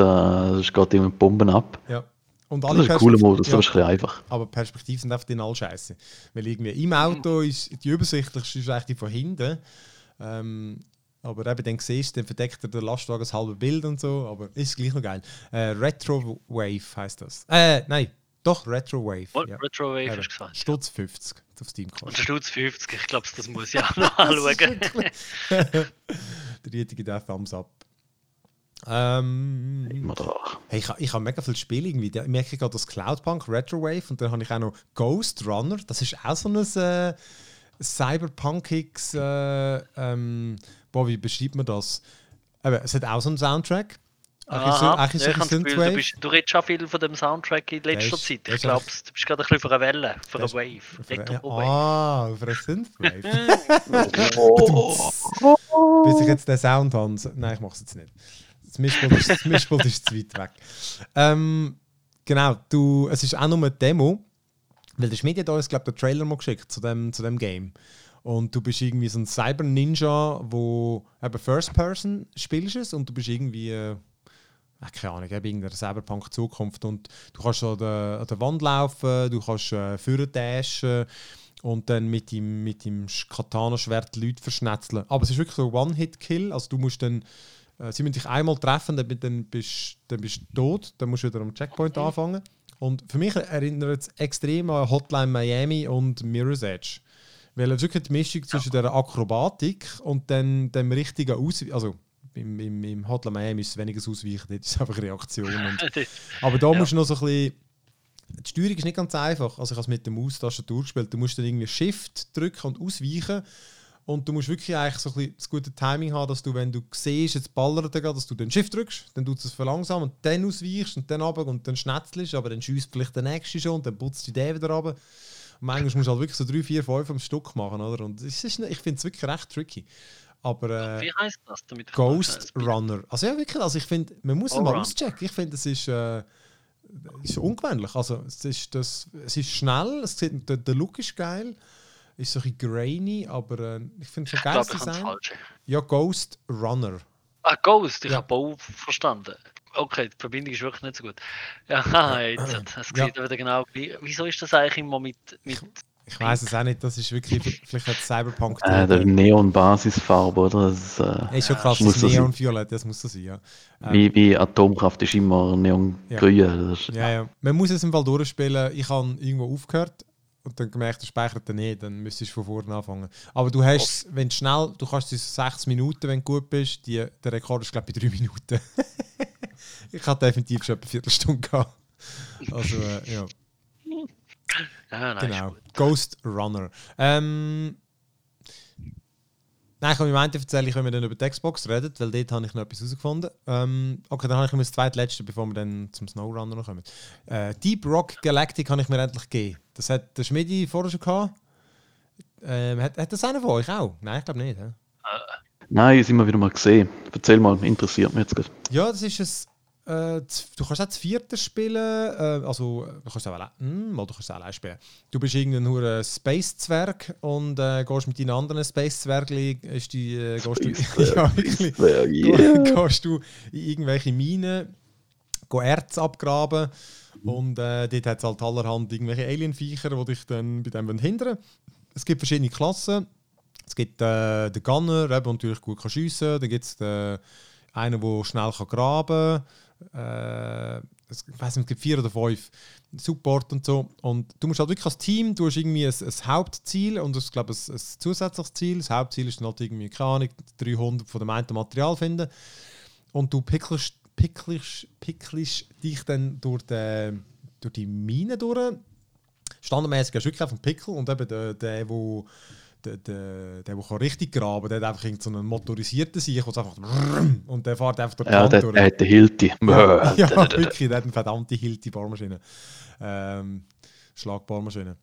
immer Bomben ab. Ja. Und alle das ist ein cooler Modus, das ist ein bisschen einfach. Aber Perspektiven sind einfach in all Scheiße. Weil irgendwie im Auto ist die übersichtlichste ist eigentlich die von hinten. Aber eben dann siehst du, dann verdeckt der Lastwagen das halbe Bild und so. Aber ist gleich noch geil. Retrowave heisst das. Nein. Doch, Retrowave. Oh, ja. Retrowave hast du gesagt. Stutz 50 auf Steam. Und Stutz 50, ich glaube, das muss ich auch noch anschauen. Der Rietige darf Thumbs up. Hey, ich habe mega viel Spiele irgendwie. Ich merke gerade das Cloudpunk, Retrowave und dann habe ich auch noch Ghostrunner. Das ist auch so ein Cyberpunkiges. Wie beschreibt man das? Aber es hat auch so einen Soundtrack. Du redest schon viel von dem Soundtrack in letzter Zeit. Ich glaube, du bist gerade ein bisschen für eine Welle, für eine Wave. Für eine Synthwave. Bis ich jetzt den Sound habe. Nein, ich mache es jetzt nicht. Das Mischpult ist zu weit weg. Es ist auch nur eine Demo, weil der Schmied hat uns, glaube ich, den Trailer mal geschickt zu dem Game. Und du bist irgendwie so ein Cyber-Ninja, wo eben First-Person spielst und du bist irgendwie, keine Ahnung, irgendeiner Cyberpunk-Zukunft und du kannst so an der Wand laufen, du kannst vorne dashen und dann mit dem Katana-Schwert Leute verschnetzeln. Aber es ist wirklich so ein One-Hit-Kill, also du musst dann, sie müssen dich einmal treffen, dann bist du tot, dann musst du wieder am Checkpoint anfangen. Und für mich erinnert es extrem an Hotline Miami und Mirror's Edge. Weil es wirklich die Mischung zwischen dieser Akrobatik und dann dem richtigen Ausweichen. Also im Hotline Miami ist es weniger Ausweichen, das ist einfach Reaktion. Aber da musst du noch so ein bisschen. Die Steuerung ist nicht ganz einfach. Also ich habe es mit der Maustastatur gespielt. Du musst dann irgendwie Shift drücken und ausweichen. Und du musst wirklich eigentlich so ein bisschen das gute Timing haben, dass du, wenn du siehst, jetzt ballert er gerade, dass du den Shift drückst, dann tut es verlangsamen und dann ausweichst und dann runter und dann schnetzelst, aber dann schiesst vielleicht der nächste schon und dann putzt du den wieder runter. Manchmal musst du halt wirklich so 3, 4, 5 am Stück machen, oder? Und ich finde es wirklich recht tricky. Aber wie heisst das damit? Ghostrunner. Also ja, wirklich, also ich finde, man muss es mal auschecken. Ich finde, es ist ungewöhnlich. Also es ist schnell, der Look ist geil, ist so ein bisschen grainy, aber ich finde es so geil zu sein. Ja, Ghostrunner. Ah, Ghost, ich habe Bau verstanden. Okay, die Verbindung ist wirklich nicht so gut. Ja, das sieht wieder genau gleich. Wieso ist das eigentlich immer mit ich weiß es auch nicht, das ist wirklich vielleicht ein Cyberpunk. Der Neon-Basisfarbe, oder? Das ist schon krass, das Neon-Violett, das muss so sein, ja. Wie Atomkraft ist immer Neon-Grün. Ja. Man muss es im Fall durchspielen. Ich habe irgendwo aufgehört und dann gemerkt, der speichert er nicht, dann müsstest du von vorne anfangen. Aber du hast, wenn du schnell, du kannst es 6 Minuten, wenn du gut bist, der Rekord ist, glaube ich, bei 3 Minuten. Ich hatte definitiv schon etwa eine Viertelstunde gehabt. Also, ja. Ja, nein, genau. Ghostrunner. Ich kann mir meinen, wenn wir dann über die Xbox reden, weil dort habe ich noch etwas herausgefunden. Dann habe ich mir das zweitletzte, bevor wir dann zum SnowRunner noch kommen. Deep Rock Galactic habe ich mir endlich gegeben. Das hat der Schmidi vorher schon gehabt. Hat das einer von euch auch? Nein, ich glaube nicht. Ja? Nein, das haben wir wieder mal gesehen. Erzähl mal, interessiert mich jetzt. Ja, das ist es. Du kannst auch das vierte spielen, also du kannst auch allein spielen. Du bist irgendein Space-Zwerg und gehst mit deinen anderen Space-Zwergen gehst du in irgendwelche Minen Erz abgraben. Und dort hat es halt allerhand irgendwelche Alien-Viecher, die dich dann bei dem hindern. Es gibt verschiedene Klassen. Es gibt den Gunner, der natürlich gut schiessen kann. Dann gibt es einen, der schnell graben kann. Ich weiss nicht, es gibt 4 oder 5 Support und so. Und du musst halt wirklich als Team, du hast irgendwie ein Hauptziel und ich glaube ein zusätzliches Ziel. Das Hauptziel ist dann halt irgendwie, keine Ahnung, 300 von dem einen Material finden. Und du pickelst dich dann durch die Mine durch. Standardmäßig hast du wirklich einfach einen Pickel und eben der kann richtig graben, der hat einfach so einen motorisierten Sieg, der einfach und der fährt einfach durch die Wand durch. Der hat eine Hilti. Ja, ja, wirklich, der hat eine verdammte Hilti-Bohrmaschine. Schlagbohrmaschine.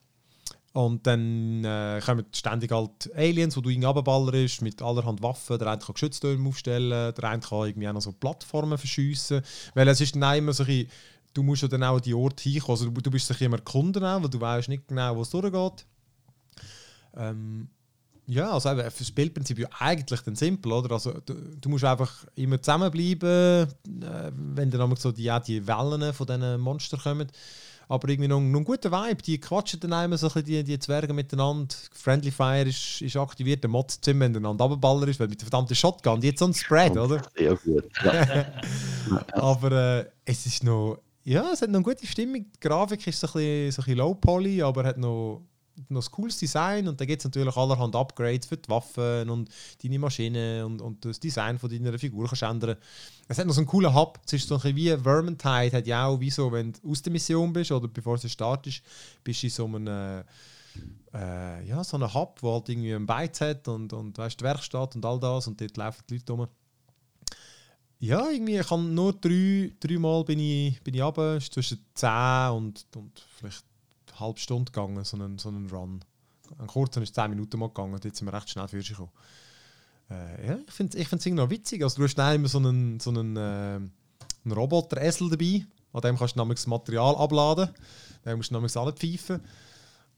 Und dann kommen ständig halt Aliens, wo du ihn runterballerst, mit allerhand Waffen. Der eine kann Geschütztürme aufstellen, der eine kann irgendwie auch noch so Plattformen verschiessen. Weil es ist dann immer so ein bisschen, du musst ja dann auch an die Orte hinkommen. Also du bist immer Kunden, weil du weißt nicht genau, wo es durchgeht. Ja, also eben, das Bildprinzip ist ja eigentlich dann simpel, oder? Also du musst einfach immer zusammenbleiben, wenn dann so die Wellen von diesen Monstern kommen. Aber irgendwie noch einen guten Vibe, die quatschen dann einmal so ein bisschen die Zwerge miteinander. Friendly Fire ist aktiviert, der Mods Zimmer miteinander runterballer ist, weil mit der verdammten Shotgun, die hat so einen Spread, oder? Ja, gut. Ja. Aber es ist noch, ja, es hat noch eine gute Stimmung. Die Grafik ist so ein bisschen low-poly, aber hat noch ein cooles Design und dann gibt es natürlich allerhand Upgrades für die Waffen und deine Maschinen und das Design von deiner Figur kannst ändern. Es hat noch so einen coolen Hub, es ist so ein bisschen wie Vermintide, hat ja auch wie so, wenn du aus der Mission bist oder bevor sie startest, bist du in so einem so einem Hub, der halt irgendwie einen Beiz hat und weißt, die Werkstatt und all das und dort laufen die Leute rum. Ja, irgendwie, ich habe nur 3 Mal bin ich runter, ist zwischen 10 und vielleicht halbe Stunde gegangen, so einen Run. Ein kurzer ist 10 Minuten mal gegangen und jetzt sind wir recht schnell für sich gekommen. Ja, ich finde es irgendwie noch witzig. Also du hast dann immer so einen Roboter-Esel dabei, an dem kannst du nämlich das Material abladen, dann musst du nämlich alle pfeifen.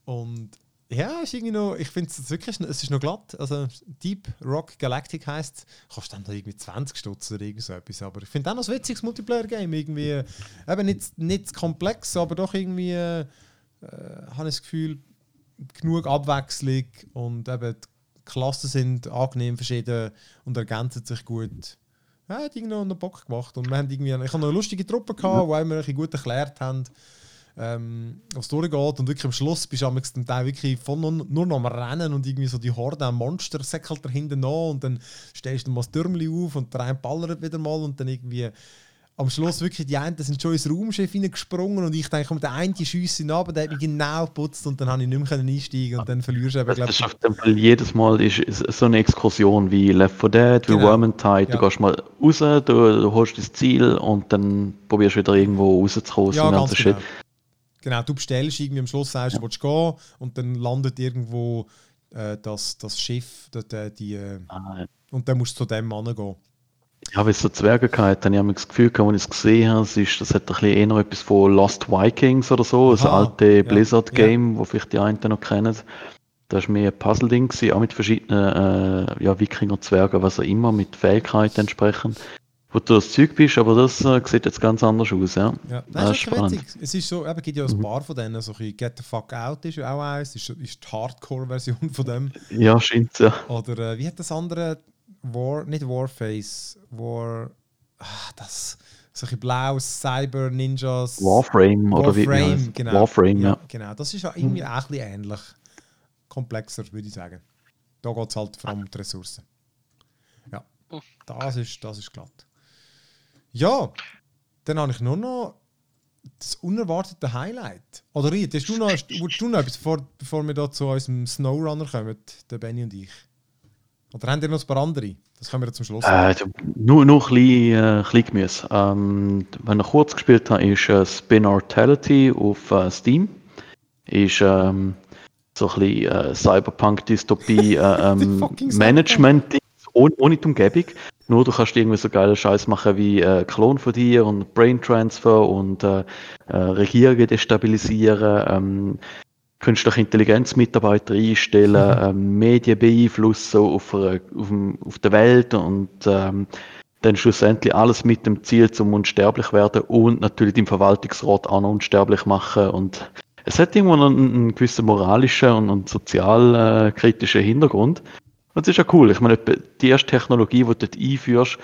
Und ja, ist irgendwie noch, ich finde es wirklich, es ist noch glatt. Also Deep Rock Galactic heisst, kostet dann noch irgendwie 20 Stutz oder irgend so etwas. Aber ich finde auch noch ein witziges Multiplayer-Game. Irgendwie, eben nicht komplex, aber doch irgendwie... habe ich das Gefühl, genug Abwechslung und eben die Klassen sind angenehm verschieden und ergänzen sich gut. Ja, hat irgendwie noch Bock gemacht. Und wir haben irgendwie ich habe noch eine lustige Truppe gehabt, die mir ein gut erklärt haben, was durchgeht. Und wirklich am Schluss bist du am nächsten Teil wirklich voll nur noch am Rennen und irgendwie so die Horde an Monster säckelt dahinter nach und dann stellst du mal das Türmchen auf und der eine ballert wieder mal und dann irgendwie... Am Schluss wirklich, die einen sind schon ins Raumschiff reingesprungen und ich denke, der eine schiesse ihn ab, der hat mich genau geputzt und dann habe ich nicht mehr einsteigen und dann verlierst du eben, glaube ich. Jedes Mal ist so eine Exkursion wie Left 4 Dead, wie Vermintide, du gehst mal raus, du holst das Ziel und dann probierst du wieder irgendwo rauszukommen. Ja, ganz genau. Genau, du bestellst irgendwie am Schluss, sagst du willst gehen und dann landet irgendwo das Schiff und dann musst du zu dem Mann gehen. Ja, weil es so Zwerge hatte, dann habe ich das Gefühl, als ich es gesehen habe, das hat ein bisschen eher etwas von Lost Vikings oder so, das alte Blizzard-Game, das vielleicht die einen noch kennen. Das war mehr ein Puzzle-Ding, auch mit verschiedenen Wikinger-Zwergen, was auch immer, mit Fähigkeiten entsprechend. Wo du das Zeug bist, aber das sieht jetzt ganz anders aus. Ja. Das ist spannend. Witzig. Es ist so, gibt ja ein paar von denen, so ein Get the Fuck Out ist ja auch eins, ist die Hardcore-Version von dem. Ja, scheint ja. Oder wie hat das andere... solche blaues Cyber-Ninjas... Warframe. Genau, das ist ja irgendwie auch ein bisschen ähnlich. Komplexer, würde ich sagen. Da geht es halt vor allem um die Ressourcen. Ja, das ist glatt. Ja, dann habe ich nur noch das unerwartete Highlight. Oder Riet, hast du noch etwas, bevor wir da zu unserem SnowRunner kommen, der Benni und ich? Oder haben ihr noch ein paar andere? Das können wir zum Schluss machen. Nur ein bisschen Gemüse. Wenn ich kurz gespielt habe, ist Spinartality auf Steam. Ist so ein bisschen Cyberpunk-Dystopie Management ohne die Umgebung. Nur du kannst irgendwie so geile Scheiß machen wie Klon von dir und Brain Transfer und Regierungen destabilisieren. Künstliche Intelligenz-Mitarbeiter einstellen, Medien beeinflussen auf der Welt und dann schlussendlich alles mit dem Ziel, zum unsterblich werden und natürlich den Verwaltungsrat auch noch unsterblich machen. Und es hat irgendwo einen gewissen moralischen und sozialkritischen Hintergrund. Und es ist ja cool. Ich meine, die erste Technologie, die du dort einführst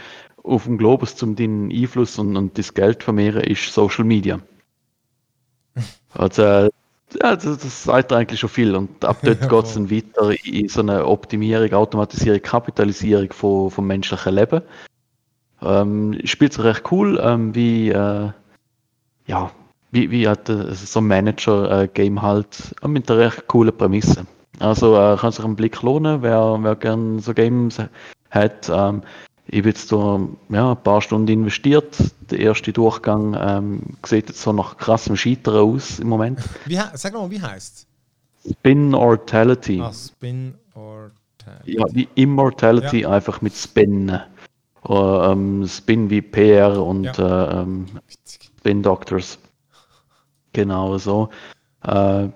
auf dem Globus, um deinen Einfluss und das Geld zu vermehren, ist Social Media. Also, das sagt eigentlich schon viel. Und ab dort geht es dann weiter in so eine Optimierung, Automatisierung, Kapitalisierung vom menschlichen Leben. Spielt es recht cool, wie halt so ein Manager-Game halt mit einer recht coolen Prämisse. Also kann sich einen Blick lohnen, wer gerne so Games hat. Ich habe jetzt da, ein paar Stunden investiert. Der erste Durchgang sieht jetzt so nach krassem Scheitern aus im Moment. Sag mal, wie heisst es? Spin-Ortality. Ja, wie Immortality, einfach mit Spin. Spin wie PR und Spin Doctors. Genau so. Eigentlich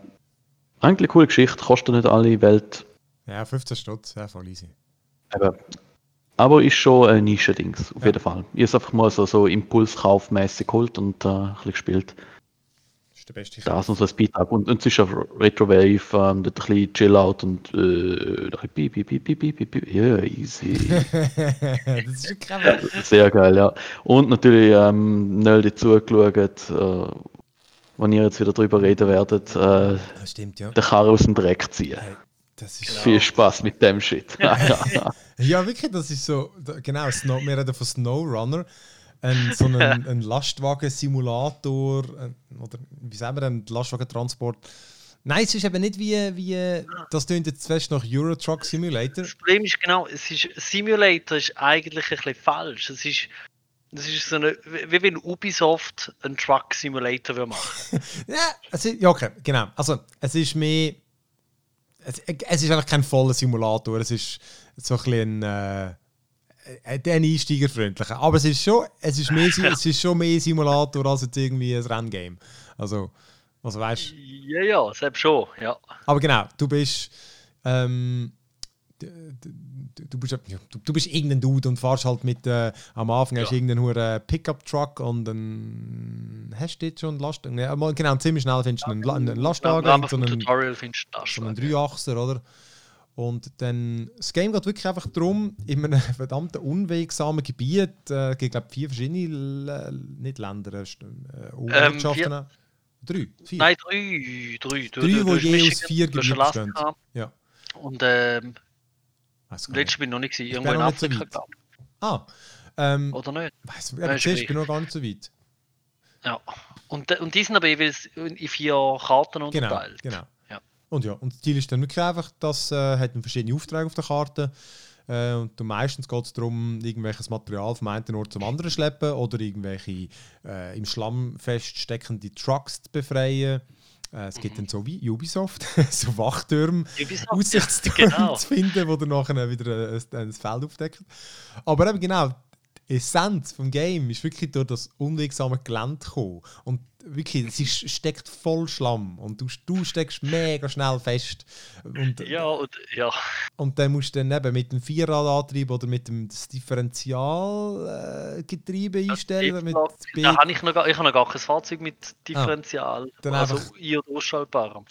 eine coole Geschichte, kostet nicht alle Welt. Ja, 15 Stutz, ja, voll easy. Aber ist schon ein Nischendings, auf jeden Fall. Ich habe es einfach mal so impulskaufmässig geholt und ein bisschen gespielt. Das ist der beste. Das noch so ein Beitrag. Und es ist auf Retrowave, dort ein bisschen Chill-Out und ein bisschen piep. Ja, easy. Das ist schon krass. Sehr geil, ja. Und natürlich schnell dazu geschaut, wenn ihr jetzt wieder darüber reden werdet, den Karren aus dem Dreck ziehen. Das ist viel Spaß mit dem Shit. Ja, wirklich, das ist so, genau, wir reden von SnowRunner, so ein Lastwagen-Simulator, oder wie sagen wir denn, Lastwagentransport. Nein, es ist eben nicht wie das tönt jetzt fest nach Euro Truck Simulator. Das Problem ist genau, Simulator ist eigentlich ein bisschen falsch. Das ist so eine, wie wenn Ubisoft einen Truck Simulator will machen. Okay, genau. Also, es ist mehr. Es ist eigentlich kein voller Simulator, es ist so ein bisschen ein einsteigerfreundlicher. Aber es ist schon mehr Simulator als jetzt irgendwie ein Renngame. Also weißt du? Ja, selbst schon, ja. Aber genau, du bist. Du bist irgendein Dude und fährst halt mit am Anfang hast du irgendeinen Pickup-Truck und dann hast du jetzt schon Lastwagen. Genau, ziemlich schnell findest du einen Lastwagen und so einen Dreiachser, oder? Und dann, das Game geht wirklich einfach darum, in einem verdammten unwegsamen Gebiet, ich glaube 4 verschiedene, nicht Länder, Ortschaften. 3, 4. Nein, 3. 3, wo je aus 4 Gebieten stehen. Ja. Und letztes Mal noch nicht gewesen. Irgendwo in Afrika. So oder nicht? Ich bin noch gar nicht so weit. Ja. Und die sind aber jeweils in 4 Karten unterteilt. Genau. Ja. Und das Ziel ist dann wirklich einfach, dass hat verschiedene Aufträge auf der Karte. Und meistens geht es darum, irgendwelches Material vom einen Ort zum anderen zu schleppen oder irgendwelche im Schlamm feststeckende Trucks zu befreien. Es gibt dann so wie Ubisoft, so Wachtürme, Aussichtstürme zu finden, wo dann nachher wieder ein Feld aufdeckt. Aber eben genau, die Essenz des Games ist wirklich durch das unwegsame Gelände gekommen. Und wirklich, steckt voll Schlamm und du steckst mega schnell fest. Und dann musst du dann eben mit dem Vierradantrieb oder mit dem Differentialgetriebe einstellen. Ich habe noch gar kein Fahrzeug mit Differential, ein- und ausschaltbarem.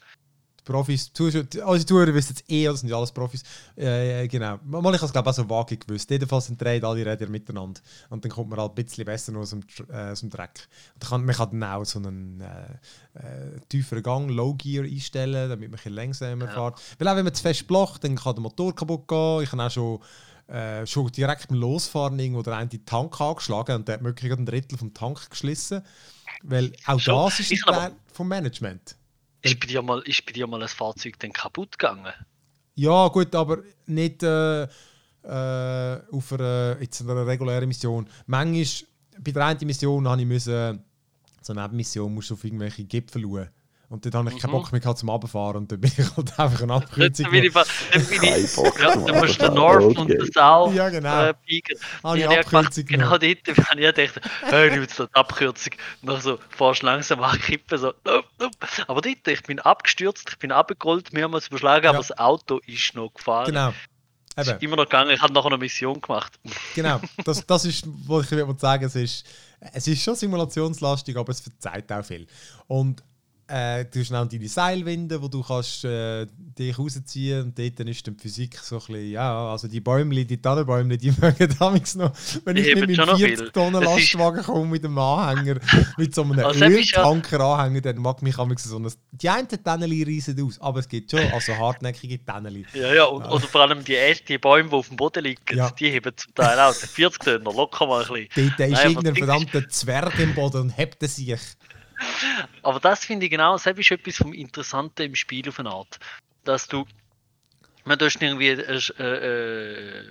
Profis, unsere Tourer wissen es das sind ja alles Profis. Genau. Mal ich habe es glaube ich auch so vage gewusst. Jedenfalls drehen alle Räder miteinander. Und dann kommt man halt ein bisschen besser aus dem Dreck. Man kann dann auch so einen tieferen Gang, Low Gear einstellen, damit man ein bisschen langsamer fährt. Weil auch wenn man zu fest blocht, dann kann der Motor kaputt gehen. Ich habe auch schon direkt beim Losfahren irgendwo der eine den Tank angeschlagen und der hat möglicherweise ein 1/3 vom Tank geschlissen. Weil auch das ist ein Teil vom Management. Ist bei dir mal ein Fahrzeug denn kaputt gegangen? Ja, gut, aber nicht auf einer regulären Mission. Manchmal, bei der einen Mission, so eine Nebenmission, musst du auf irgendwelche Gipfel schauen. Und dann habe ich keinen Bock mehr zum Runterfahren und dann bin ich halt einfach eine Abkürzung. Dann musst du den Norden und den South biegen. Genau dort habe ich gedacht, ich will jetzt die Abkürzung. Und dann fährst du langsam ankippen. Aber dort, ich bin abgestürzt, ich bin runtergerollt, mehrmals überschlagen, aber das Auto ist noch gefahren. Genau. Es ist immer noch gegangen, ich habe nachher eine Mission gemacht. Genau, das ist, was ich sagen will. Es ist schon simulationslastig, aber es verzeiht auch viel. Und du hast auch deine Seilwinde, wo du kannst, dich rausziehen und dort ist dann die Physik so ein bisschen, ja, also die Bäumchen, die Tannenbäumchen, die mögen damals noch, wenn ich mit einem 40 Tonnen Lastwagen komme mit einem Anhänger, mit so einem Öltanker-Anhänger, dann mag mich damals so ein... Die einen Tannenli reisen aus, aber es gibt schon also hartnäckige Tannenli. Ja, und also vor allem die Bäume, die auf dem Boden liegen, ja. Die heben zum Teil auch den 40 Tonnen, locker mal ein bisschen. Da ist irgendein verdammter Zwerg im Boden und hebt sich. Aber das finde ich genau, das ist etwas vom Interessanten im Spiel auf eine Art. Dass du hast irgendwie eine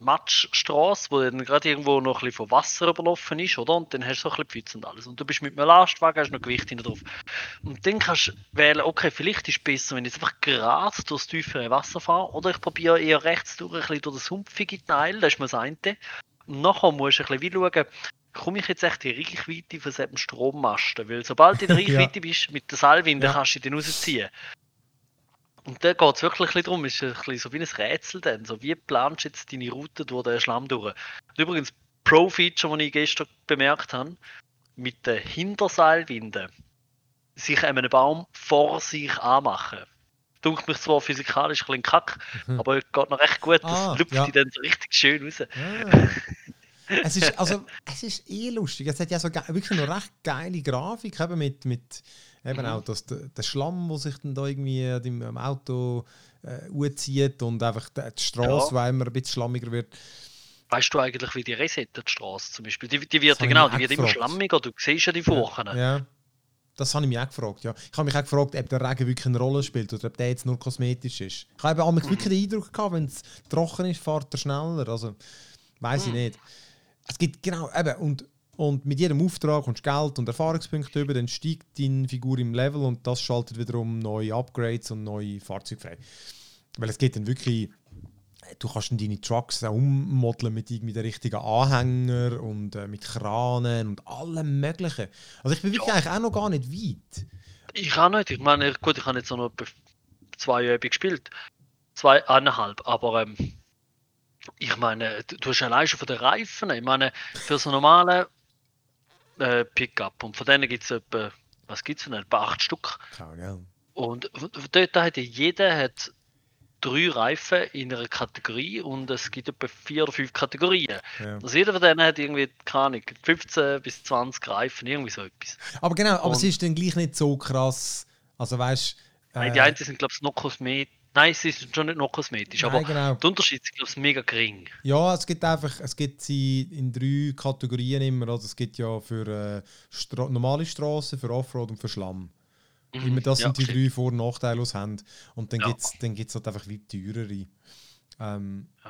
Matschstrasse, die dann gerade irgendwo noch ein bisschen von Wasser überlaufen ist, oder? Und dann hast du so ein bisschen Pfütze und alles. Und du bist mit einem Lastwagen, hast noch Gewicht hinten drauf. Und dann kannst du wählen, okay, vielleicht ist es besser, wenn ich jetzt einfach gerade durchs tiefere Wasser fahre, oder ich probiere eher rechts durch, ein bisschen durch das sumpfige Teil, das ist mir das eine. Und nachher musst du ein bisschen schauen, komme ich jetzt echt in die Reichweite von diesem Strommasten? Weil sobald du in der Reichweite bist, mit der Seilwinde kannst du den rausziehen. Und dann geht es wirklich ein bisschen darum, ist ein bisschen so wie ein Rätsel dann. So, wie planst du jetzt deine Route durch den Schlamm durch? Und übrigens, Pro-Feature, das ich gestern bemerkt habe, mit den Hinterseilwinden sich einem Baum vor sich anmachen. Dunkt mich zwar physikalisch ein bisschen kack, aber es geht noch recht gut. Das lüpft dich dann so richtig schön raus. Ja. Es ist eh lustig. Es hat ja so wirklich noch recht geile Grafik, eben mit eben auch der Schlamm, der sich dann da irgendwie im Auto zieht und einfach die Straße, weil immer ein bisschen schlammiger wird. Weißt du eigentlich, wie die resettet, die Straße zum Beispiel? Die wird immer schlammiger, du siehst ja die Furchen. Ja. Das habe ich mich auch gefragt, ja. Ich habe mich auch gefragt, ob der Regen wirklich eine Rolle spielt oder ob der jetzt nur kosmetisch ist. Ich habe eben wirklich den Eindruck gehabt, wenn es trocken ist, fährt er schneller. Also, weiß ich nicht. Es gibt genau, eben, und mit jedem Auftrag kommst du Geld und Erfahrungspunkte über, dann steigt deine Figur im Level und das schaltet wiederum neue Upgrades und neue Fahrzeuge frei. Weil es geht dann wirklich, du kannst dann deine Trucks auch ummodeln mit irgendwie den richtigen Anhänger und mit Kranen und allem Möglichen. Also ich bin wirklich eigentlich auch noch gar nicht weit. Ich auch nicht, ich meine, gut, ich habe jetzt noch 2 Jahre gespielt, 2,5, aber... Ich meine, du hast allein schon von den Reifen. Ich meine, für so einen normalen Pickup. Und von denen gibt es etwa, was gibt es denn? Etwa 8 Stück. Und dort hat jeder hat 3 Reifen in einer Kategorie und es gibt etwa 4 oder 5 Kategorien. Ja. Also jeder von denen hat irgendwie, keine Ahnung, 15 bis 20 Reifen, irgendwie so etwas. Aber genau, aber es ist dann gleich nicht so krass. Also weißt du. Nein, die einen sind, glaube ich, noch kosmetisch. Nein, es ist schon nicht noch kosmetisch, nein, aber genau. Der Unterschied ist, glaube ich, mega gering. Ja, es gibt sie in 3 Kategorien immer. Also es gibt ja für normale Strassen, für Offroad und für Schlamm. Immer das sind die 3 Vor- und Nachteile, die sie haben. Und dann gibt es halt einfach wie teurere.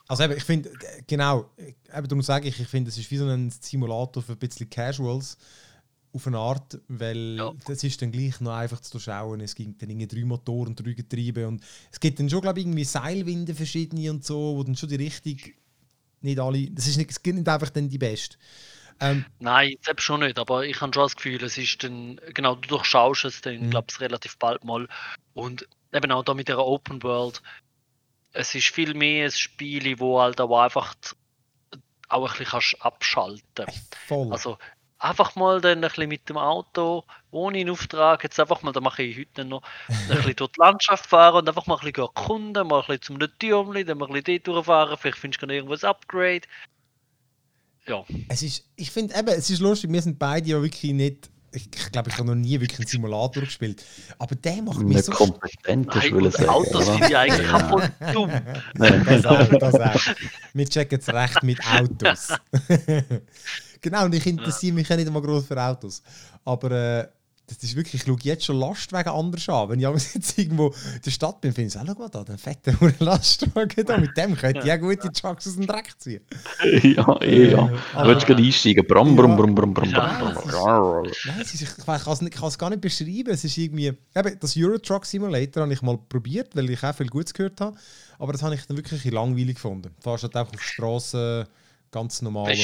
Also eben, ich finde, genau, eben darum sage ich finde, es ist wie so ein Simulator für ein bisschen Casuals. Auf eine Art, weil das ist dann gleich noch einfach zu durchschauen. Es gibt dann irgendwie 3 Motoren und 3 Getriebe und es gibt dann schon, glaube ich, irgendwie Seilwinde verschiedene und so, wo dann schon die Richtung nicht alle, es gibt nicht einfach dann die Beste. Nein, selbst schon nicht, aber ich habe schon das Gefühl, es ist dann, genau, du durchschaust es dann, glaube ich, relativ bald mal und eben auch da mit dieser Open World, es ist viel mehr ein Spiel, wo halt auch ein bisschen abschalten kannst. Voll. Also, einfach mal dann ein bisschen mit dem Auto, ohne einen Auftrag, jetzt einfach mal, da mache ich heute noch, ein bisschen durch die Landschaft fahren und einfach mal ein bisschen erkunden, mal ein bisschen zum Türmchen, dann mal ein bisschen dort durchfahren, vielleicht findest du noch irgendwo ein Upgrade. Ja. Ich finde eben, es ist lustig, wir sind beide ja wirklich nicht, ich glaube, ich habe noch nie wirklich einen Simulator gespielt, aber der macht mich so... Kompetente, ich will sagen. Autos sind ja eigentlich kaputt und dumm. Das auch. Wir checken es recht mit Autos. Genau, und ich interessiere mich ja nicht einmal groß für Autos. Aber das ist wirklich, ich schaue jetzt schon Lastwagen anders an. Wenn ich jetzt irgendwo in der Stadt bin, finde ich, schau mal da, den fetten Lastwagen da, mit dem könnte ich ja gute Trucks aus dem Dreck ziehen. Ja. Du willst gerade einsteigen. Brumm. Ich kann es gar nicht beschreiben. Es ist irgendwie, eben, das Euro Truck Simulator habe ich mal probiert, weil ich auch viel Gutes gehört habe. Aber das habe ich dann wirklich langweilig gefunden. Du fährst halt einfach auf die Straße... Ganz normal. Weißt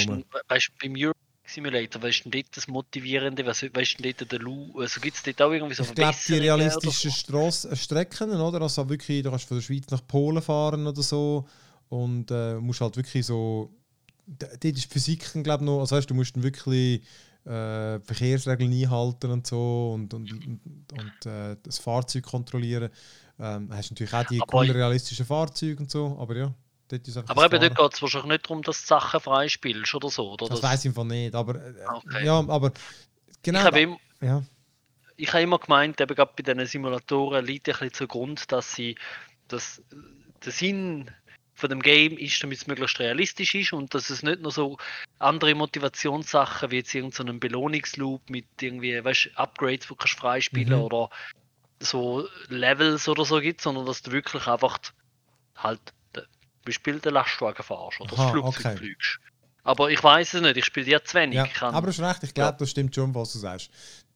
du, beim Euro Simulator, weißt du denn dort das Motivierende? Weißt du denn dort also gibt es dort auch irgendwie so Verbesserungen? Ich glaube, die realistischen Straßenstrecken, oder? Also wirklich, du kannst von der Schweiz nach Polen fahren oder so. und musst halt wirklich so, dort ist Physik, glaube ich, noch, also weißt, du musst dann wirklich Verkehrsregeln einhalten und so und das Fahrzeug kontrollieren. Hast natürlich auch die coolen realistischen Fahrzeuge und so, aber ja. Aber eben dort geht es wahrscheinlich nicht darum, dass du Sachen freispielst oder so. Oder das weiss ich einfach nicht, aber okay. Ja, aber genau. Ich habe immer gemeint, eben gerade bei diesen Simulatoren liegt ein bisschen zugrunde, dass der Sinn von dem Game ist, damit es möglichst realistisch ist und dass es nicht nur so andere Motivationssachen wie jetzt irgendeinen Belohnungsloop mit irgendwie, weißt, Upgrades, die kannst du freispielen oder so Levels oder so gibt, sondern dass du wirklich einfach halt Beispiel den Lastwagen fahrst oder das Flugzeug fliegst. Aber ich weiß es nicht, ich spiele ja zu wenig. Ja, aber du hast recht, ich glaube, das stimmt schon, was du sagst.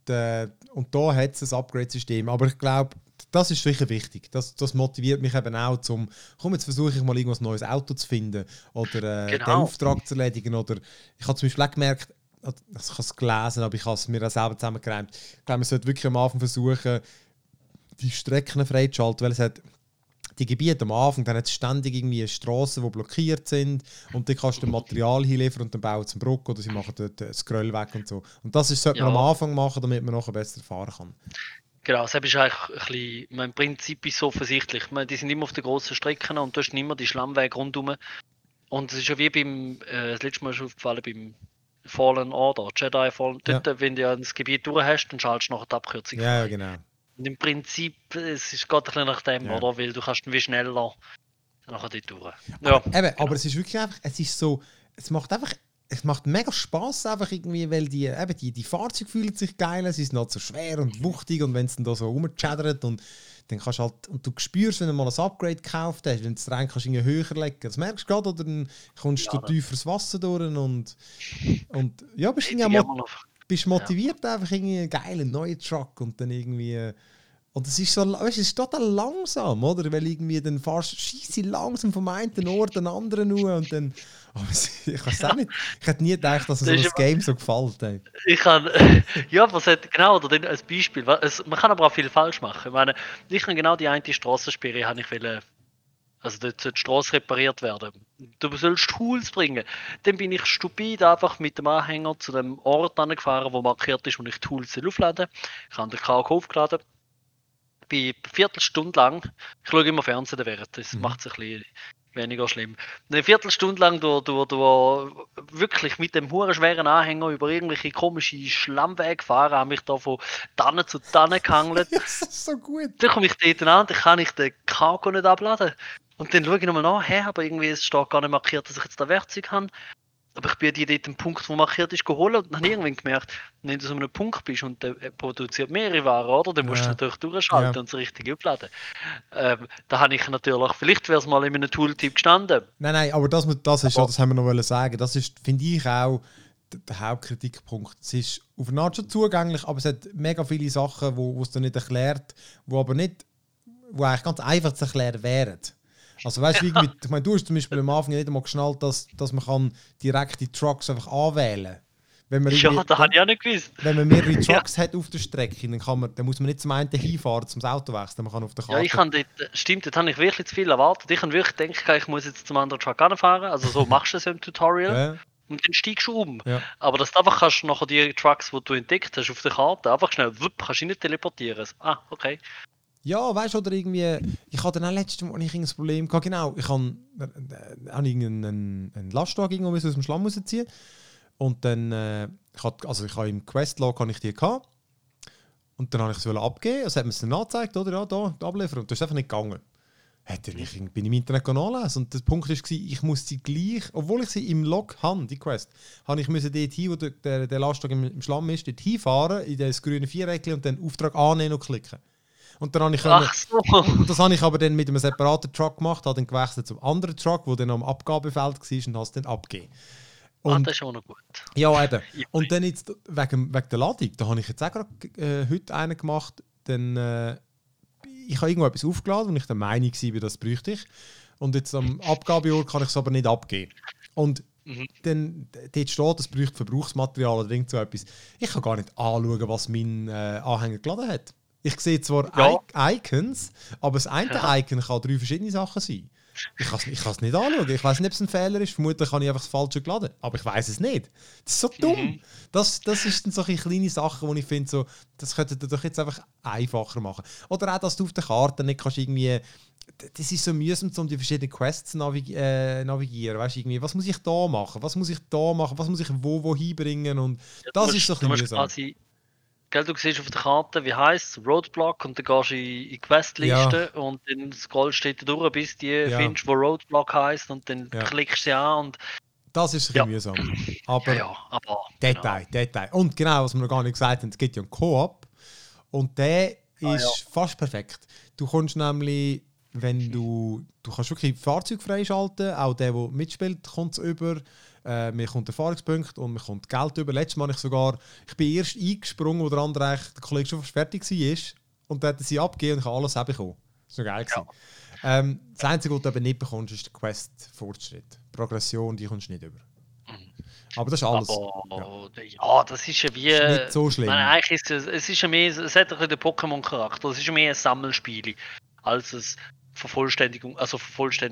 Und da hat es ein Upgrade-System, aber ich glaube, das ist sicher wichtig. Das motiviert mich eben auch zum, komm, jetzt versuche ich mal irgendwas neues Auto zu finden oder den Auftrag zu erledigen. Oder ich habe zum Beispiel gemerkt, ich habe es gelesen, aber ich habe es mir auch selber zusammengereimt. Ich glaube, man sollte wirklich am Anfang versuchen, die Strecken freizuschalten, weil es hat die Gebiete am Anfang, dann hat es ständig irgendwie Strassen, die blockiert sind und dann kannst du Material hinliefern und dann bauen sie einen Bruck oder sie machen das Geröll weg und so. Und das sollte man am Anfang machen, damit man nachher besser fahren kann. Genau, das ist eigentlich ein bisschen, mein Prinzip ist so offensichtlich. Die sind immer auf den grossen Strecken und du hast immer die Schlammwege rundherum. Und es ist ja wie beim, das letzte Mal ist aufgefallen, beim Fallen Order, Jedi Fallen, dort, wenn du ein Gebiet durch hast, dann schaltest du nachher die Abkürzung. Ja, genau. Und im Prinzip, es ist gerade ein bisschen nach dem, oder? Weil du kannst wie schneller nachher dort durch. Ja, aber es ist wirklich einfach, es ist so, es macht mega Spass einfach irgendwie, weil die Fahrzeuge fühlen sich geil, es ist noch so schwer und wuchtig und wenn es dann da so rumchattert und dann kannst du halt, und du spürst, wenn du mal ein Upgrade gekauft hast, wenn du es rein kannst, irgendwie höher legen, das merkst du gerade, oder dann kommst du tiefer ins Wasser durch und ja, bist irgendwie mal... Bist motiviert einfach irgendwie einen geilen neuen Truck und dann irgendwie. Und es ist so, weißt, es ist total langsam, oder? Weil irgendwie dann fahrst du scheisse langsam vom einen Ort an den anderen nur und dann. Aber ich weiß auch nicht. Ich hätte nie gedacht, dass so das Game so gefällt. Ey. Ich kann. Ja, was hat genau oder dann als Beispiel. Man kann aber auch viel falsch machen. Ich meine, ich kann genau die eine Strassensperre habe ich will. Also dort soll die Strasse repariert werden. Du sollst Tools bringen. Dann bin ich stupid einfach mit dem Anhänger zu dem Ort angefahren, wo markiert ist, wo ich Tools aufladen soll. Ich habe den Kargo aufgeladen. Bin eine Viertelstunde lang, ich schaue immer Fernsehen während, das macht es ein bisschen weniger schlimm. Eine Viertelstunde lang durch wirklich mit dem hurenschweren Anhänger über irgendwelche komischen Schlammwege gefahren, habe mich da von Tanne zu Tanne gehangelt. Das ist so gut. Dann komme ich dort an, dann kann ich den Kargo nicht abladen. Und dann schaue ich nochmal nach, aber irgendwie ist es gar nicht markiert, dass ich jetzt da Werkzeug habe. Aber ich bin dort am Punkt, wo markiert ist, geholt und habe irgendwann gemerkt, wenn du so einem Punkt bist und der produziert mehrere Waren, oder? Dann musst du natürlich durchschalten und es richtig aufladen. Da habe ich natürlich, vielleicht wäre es mal in einem Tooltip gestanden. Nein, aber das ist ja, das haben wir noch wollen sagen. Das ist, finde ich, auch der Hauptkritikpunkt. Es ist auf eine Art schon zugänglich, aber es hat mega viele Sachen, wo es dir nicht erklärt, wo eigentlich ganz einfach zu erklären wären. Also weißt du, ich meine, du hast zum Beispiel am Anfang nicht einmal geschnallt, dass man kann direkt die Trucks einfach anwählen kann. Ja, das habe ich auch nicht gewusst. Wenn man mehrere Trucks hat auf der Strecke, dann muss man nicht zum einen hinfahren, zum Auto wechseln, man kann auf der Karte... Ja, dort habe ich wirklich zu viel erwartet. Ich habe wirklich gedacht, ich muss jetzt zum anderen Truck anfahren, also so machst du es im Tutorial. Ja. Und dann steigst du um. Ja. Aber dass du einfach kannst nachher die Trucks, die du entdeckt hast, auf der Karte einfach schnell, kannst du nicht teleportieren. Ah, okay. Ja, weißt du, oder irgendwie, ich hatte dann auch letztes Mal ein Problem gehabt, genau, ich habe einen Lastwagen aus dem Schlamm rausziehen und dann, ich habe im Questlog die gehabt und dann habe ich es abgeben, also hat man es dann angezeigt, oder, ja, da, abliefern, und das ist einfach nicht gegangen. Bin ich im Internet nachlesen und der Punkt war, ich muss sie gleich, obwohl ich sie im Log habe, die Quest, habe ich müssen dort hin, wo der Lastwagen im Schlamm ist, dort hinfahren, in das grüne Viereck und dann Auftrag annehmen und klicken. Und dann habe ich das habe ich aber dann mit einem separaten Truck gemacht, habe dann gewechselt zum anderen Truck, der dann am Abgabefeld war und habe es dann abgegeben. Das ist schon noch gut. Ja, eben. Und dann jetzt wegen der Ladung, da habe ich jetzt auch gerade heute einen gemacht, denn ich habe irgendwo etwas aufgeladen und ich der Meinung war, das bräuchte ich. Und jetzt am Abgabeort kann ich es aber nicht abgeben. Und dann dort steht, es bräucht Verbrauchsmaterial oder irgend so etwas. Ich kann gar nicht anschauen, was mein Anhänger geladen hat. Ich sehe zwar Icons, aber das eine Icon kann 3 verschiedene Sachen sein. Ich kann es nicht anschauen. Ich weiß nicht, ob es ein Fehler ist. Vermutlich habe ich einfach das Falsche geladen. Aber ich weiß es nicht. Das ist so dumm. Das ist dann so eine kleine Sache, wo ich finde, so, das könntet ihr doch jetzt einfach einfacher machen. Oder auch, dass du auf der Karte nicht kannst irgendwie... Das ist so mühsam, um die verschiedenen Quests zu navigieren. Weißt, irgendwie, was muss ich da machen? Was muss ich da machen? Was muss ich wo hinbringen? Und das ist so ein bisschen mühsam. Du siehst auf der Karte, wie heisst es, Roadblock, und dann gehst du in die Questliste und dann scrollst steht da durch, bis du findest, wo Roadblock heisst, und dann klickst du sie an. Und das ist ein bisschen mühsam. Aber, Detail. Und genau, was wir noch gar nicht gesagt haben, es gibt ja einen Koop und der ist fast perfekt. Du kommst nämlich... Du kannst wirklich Fahrzeuge freischalten, auch der mitspielt, kommt es über. Mir kommt Erfahrungspunkte und mir kommt Geld über. Letztes Mal ich bin erst eingesprungen, wo der andere eigentlich, der Kollege schon fast fertig war. Und dann hat er sie abgegeben und ich habe alles bekommen. Das war noch geil. Ja. Das Einzige, was du aber nicht bekommst, ist der Quest-Fortschritt. Progression, die kommst du nicht über. Aber das ist alles. Aber, ja, das ist ja wie... Das ist nicht so schlimm. Meine, eigentlich ist es hat ein den Pokémon-Charakter. Es ist mehr ein Sammelspiel als ein... Vervollständigung Quests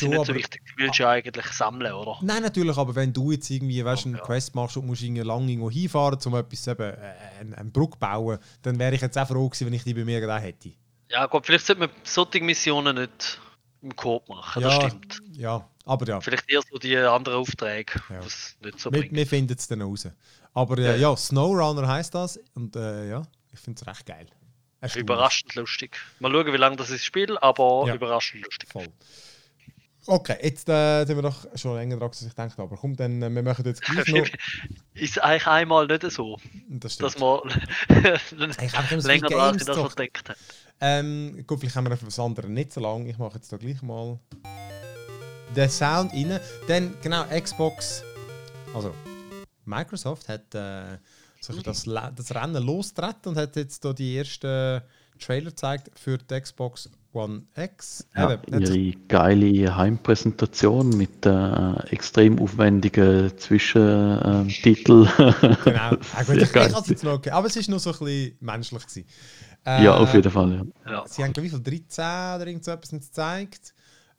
sind nicht so wichtig, du willst ja eigentlich sammeln, oder? Nein, natürlich, aber wenn du jetzt irgendwie eine Quest machst und musst lange irgendwo hinfahren, um etwas, eine Brücke bauen, dann wäre ich jetzt auch froh gewesen, wenn ich die bei mir gerade hätte. Ja gut, vielleicht sollte man solche Missionen nicht im Coop machen, das stimmt. Ja, aber ja. Vielleicht eher so die anderen Aufträge, die es nicht so bringt. Wir finden es dann raus. Aber ja, SnowRunner heisst das und ich finde es recht geil. Überraschend lustig. Mal schauen, wie lange das ist Spiel, aber überraschend lustig. Voll. Okay, jetzt sind wir doch schon länger dran, als ich dachte, aber komm, dann, wir machen jetzt gleich noch... Ist eigentlich einmal nicht so, dass man länger dran ist, als man gedacht hat. Gut, vielleicht haben wir etwas anderes nicht so lange. Ich mache jetzt da gleich mal den Sound rein. Dann, genau, Xbox... Also, Microsoft hat... das Rennen losgetreten und hat jetzt die ersten Trailer gezeigt für die Xbox One X. Ja, ihre geile Heimpräsentation mit extrem aufwendigen Zwischentiteln. Genau, ich hatte es noch okay, aber es war noch so ein bisschen menschlich. Ja, auf jeden Fall. Ja. Sie haben, glaube ich, 13 oder irgend so etwas gezeigt.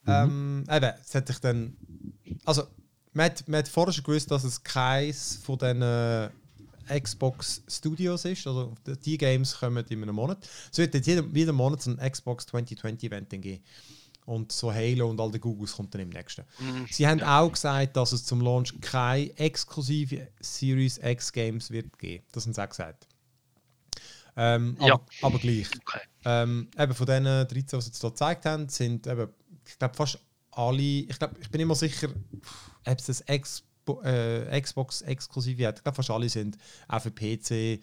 Es hat sich dann... Also, man hat vorher schon gewusst, dass es keins von diesen... Xbox Studios ist, also die Games kommen in einem Monat. Es wird jetzt jeden Monat so ein Xbox 2020 Event geben. Und so Halo und all die Googles kommt dann im nächsten. Sie haben auch gesagt, dass es zum Launch keine exklusive Series X Games wird geben. Das haben sie auch gesagt. Aber gleich. Okay. Von den 13, die sie jetzt hier gezeigt haben, sind eben, ich glaube, fast alle, ich bin immer sicher, ob es das Xbox-exklusive hat. Ich glaube, fast alle sind auch für PC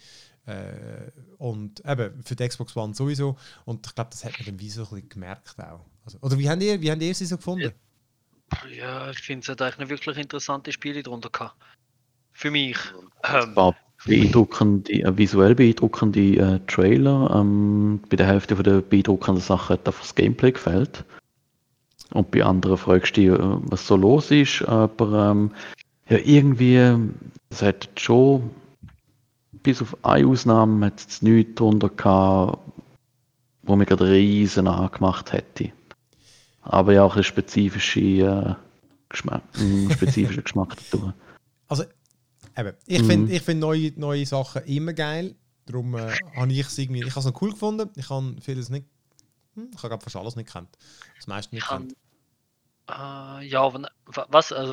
und eben für die Xbox One sowieso. Und ich glaube, das hat man dann wie so ein bisschen gemerkt auch. Also, oder wie habt ihr sie so gefunden? Ja, ich finde, es hat eigentlich wirklich interessante Spiele darunter gehabt. Für mich. Es war visuell beeindruckende Trailer. Bei der Hälfte der beeindruckenden Sachen hat einfach das Gameplay gefällt. Und bei anderen fragst du dich, was so los ist. Aber irgendwie, es hat schon, bis auf eine Ausnahme, hat es nichts darunter gehabt, wo mir gerade riesen angemacht hätte. Aber ja auch ein spezifischer Geschmack dazu. Also, eben, ich find neue Sachen immer geil. Darum habe ich es irgendwie, ich habe es noch cool gefunden. Ich habe vieles nicht, ich habe fast alles nicht gekannt. Das meiste nicht gekannt. Also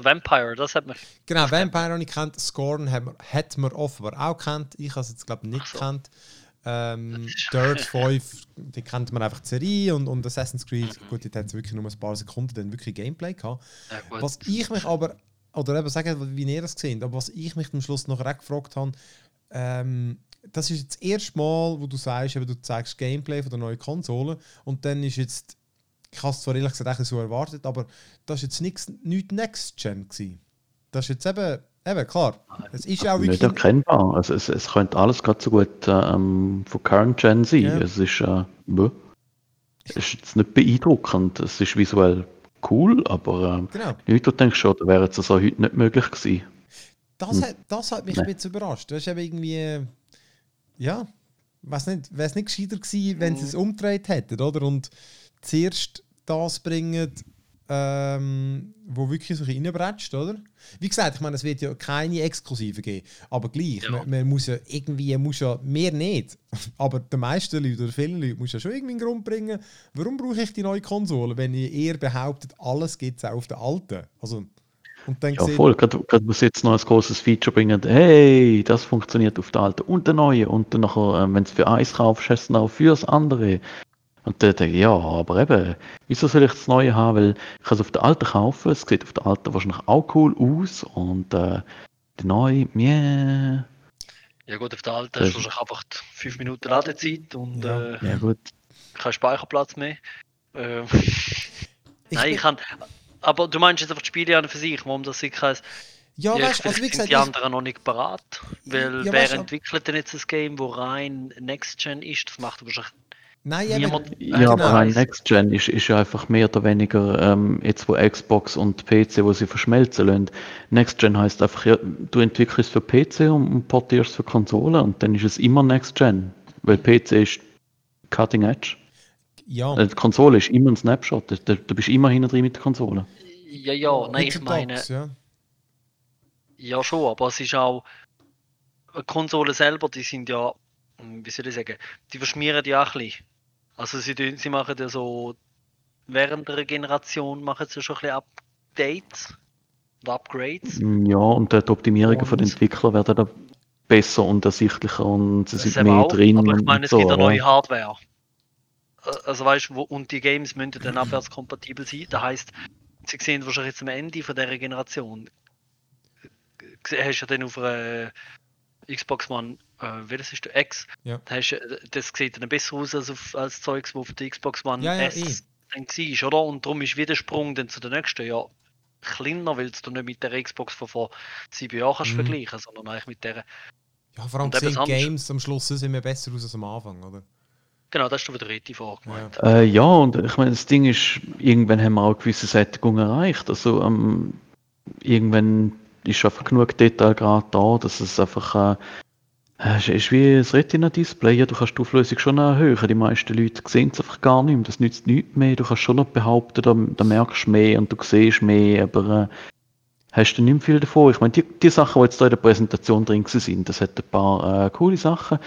Vampire, das hat man... Genau, Vampire habe ich gekannt, Scorn hat man offenbar auch gekannt, ich habe es jetzt glaube ich nicht gekannt. Dirt 5, die kennt man einfach die Serie und Assassin's Creed, gut, die hat es wirklich nur ein paar Sekunden dann wirklich Gameplay gehabt. Ja, was ich mich aber, oder eben sagen, wie ihr das gesehen, aber was ich mich am Schluss noch gefragt habe, das ist jetzt das erste Mal, wo du sagst, du zeigst Gameplay von der neuen Konsole und dann ist jetzt... Ich habe es zwar ehrlich gesagt so erwartet, aber das war jetzt nichts Next-Gen. Das ist jetzt eben klar. Es ist auch wirklich... Nicht erkennbar. Also es könnte alles gerade so gut von Current-Gen sein. Ja. Es ist jetzt nicht beeindruckend. Es ist visuell cool, aber Leute denken schon, da wäre es so heute nicht möglich gewesen. Das hat mich ein bisschen überrascht. Das ist eben irgendwie... Ja, wäre es nicht gescheiter gewesen, wenn sie es umgedreht hätten, oder? Und zuerst das bringen, wo wirklich so reinbretscht, oder? Wie gesagt, ich meine, es wird ja keine Exklusive geben, aber gleich, ja. Man muss ja irgendwie, mehr nicht, aber den meisten Leuten oder vielen Leuten muss ja schon irgendwie einen Grund bringen, warum brauche ich die neue Konsole, wenn ihr behauptet, alles gibt es auch auf der alten. Also, und dann ja, voll, gerade muss jetzt noch ein großes Feature bringen, hey, das funktioniert auf der alten und der neuen und dann nachher, wenn du für eins kaufst, hast du es auch für das andere. Und dann denke ich, ja, aber eben, wieso soll ich das Neue haben, weil ich kann es auf der alten kaufen, es sieht auf der alten wahrscheinlich auch cool aus und die neue, yeah. Ja gut, auf der alten hast du wahrscheinlich einfach 5 Minuten Ladezeit und kein Speicherplatz mehr. Aber du meinst jetzt einfach die Spiele an für sich, warum das sind keine... Ja, weißt, also wie gesagt, sind die anderen noch nicht parat, weil wer entwickelt denn jetzt ein Game, das rein Next-Gen ist, das macht wahrscheinlich... aber Next Gen ist ja einfach mehr oder weniger, jetzt wo Xbox und PC, wo sie verschmelzen lassen. Next Gen heisst einfach, ja, du entwickelst für PC und portierst für Konsolen und dann ist es immer Next Gen. Weil PC ist Cutting Edge. Ja. Die Konsole ist immer ein Snapshot, du bist immer hinten drin mit der Konsole. Ja, nein, ich meine... Box, ja. Ja schon, aber es ist auch... Die Konsolen selber, die sind ja... Wie soll ich sagen? Die verschmieren ja auch ein bisschen. Also sie machen ja so, während der Generation machen sie schon ein bisschen Updates und Upgrades. Ja, und die Optimierungen von den Entwicklern werden da besser und ersichtlicher und sie sind mehr auch drin. Aber ich meine, es gibt eine neue Hardware. Also weißt du, und die Games müssen dann abwärtskompatibel sein. Das heisst, sie sehen wahrscheinlich jetzt am Ende von dieser Generation, hast ja dann auf einer Xbox One, welches ist der X? Ja. Das sieht dann besser aus als Zeugs, wo auf der Xbox One S dann war, oder? Und darum ist wieder der Sprung dann zu der nächsten kleiner, weil du nicht mit der Xbox von vor 7 Jahren kannst vergleichen, sondern eigentlich mit der. Ja, vor allem sehen Games am Schluss sind wir besser aus als am Anfang, oder? Genau, das hast du wieder richtig vorgemeint. Ja. Und ich meine, das Ding ist, irgendwann haben wir auch eine gewisse Sättigung erreicht. Also irgendwann ist einfach genug Detailgrad da, dass es einfach. Es ist wie ein Retina-Display, ja, du kannst die Auflösung schon erhöhen, die meisten Leute sehen es einfach gar nicht mehr, das nützt nichts mehr, du kannst schon noch behaupten, da merkst du mehr und du siehst mehr, aber hast du nicht mehr viel davon. Ich meine, die Sachen, die jetzt da in der Präsentation drin sind, das hat ein paar coole Sachen.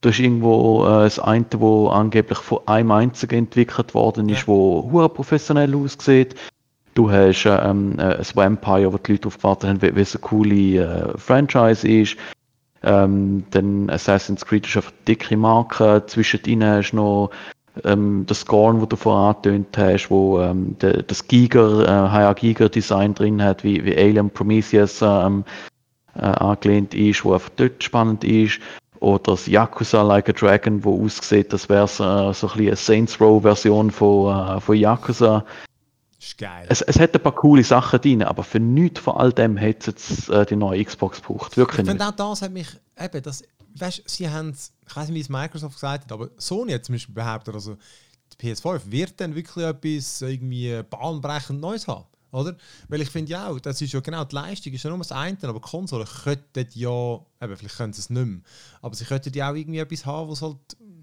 Da ist irgendwo das eine, das angeblich von einem einzigen entwickelt worden ist, das sehr professionell aussieht. Du hast ein Vampire, wo die Leute darauf gewartet haben, wie es eine coole Franchise ist. Dann Assassin's Creed ist einfach eine dicke Marke, zwischendrin hast du noch das Scorn, das du vorher angetönt hast, wo das Giger-Design drin hat, wie Alien Prometheus angelehnt ist, wo einfach dort spannend ist, oder das Yakuza Like a Dragon, wo aussieht, das wäre so ein eine Saints Row-Version von Yakuza. Ist geil. Es hat ein paar coole Sachen drin, aber für nichts von all dem hätte es die neue Xbox gebraucht. Wirklich nicht. Ich finde auch das hat mich, eben, das, weißt, sie haben, ich weiß nicht, wie es Microsoft gesagt hat, aber Sony hat zum Beispiel behauptet, also die PS5 wird dann wirklich etwas irgendwie bahnbrechend Neues haben, oder? Weil ich finde ja auch, das ist ja genau, die Leistung ist ja nur das eine, aber die Konsolen könnten ja, eben, vielleicht können sie es nicht mehr, aber sie könnten ja auch irgendwie etwas haben, was halt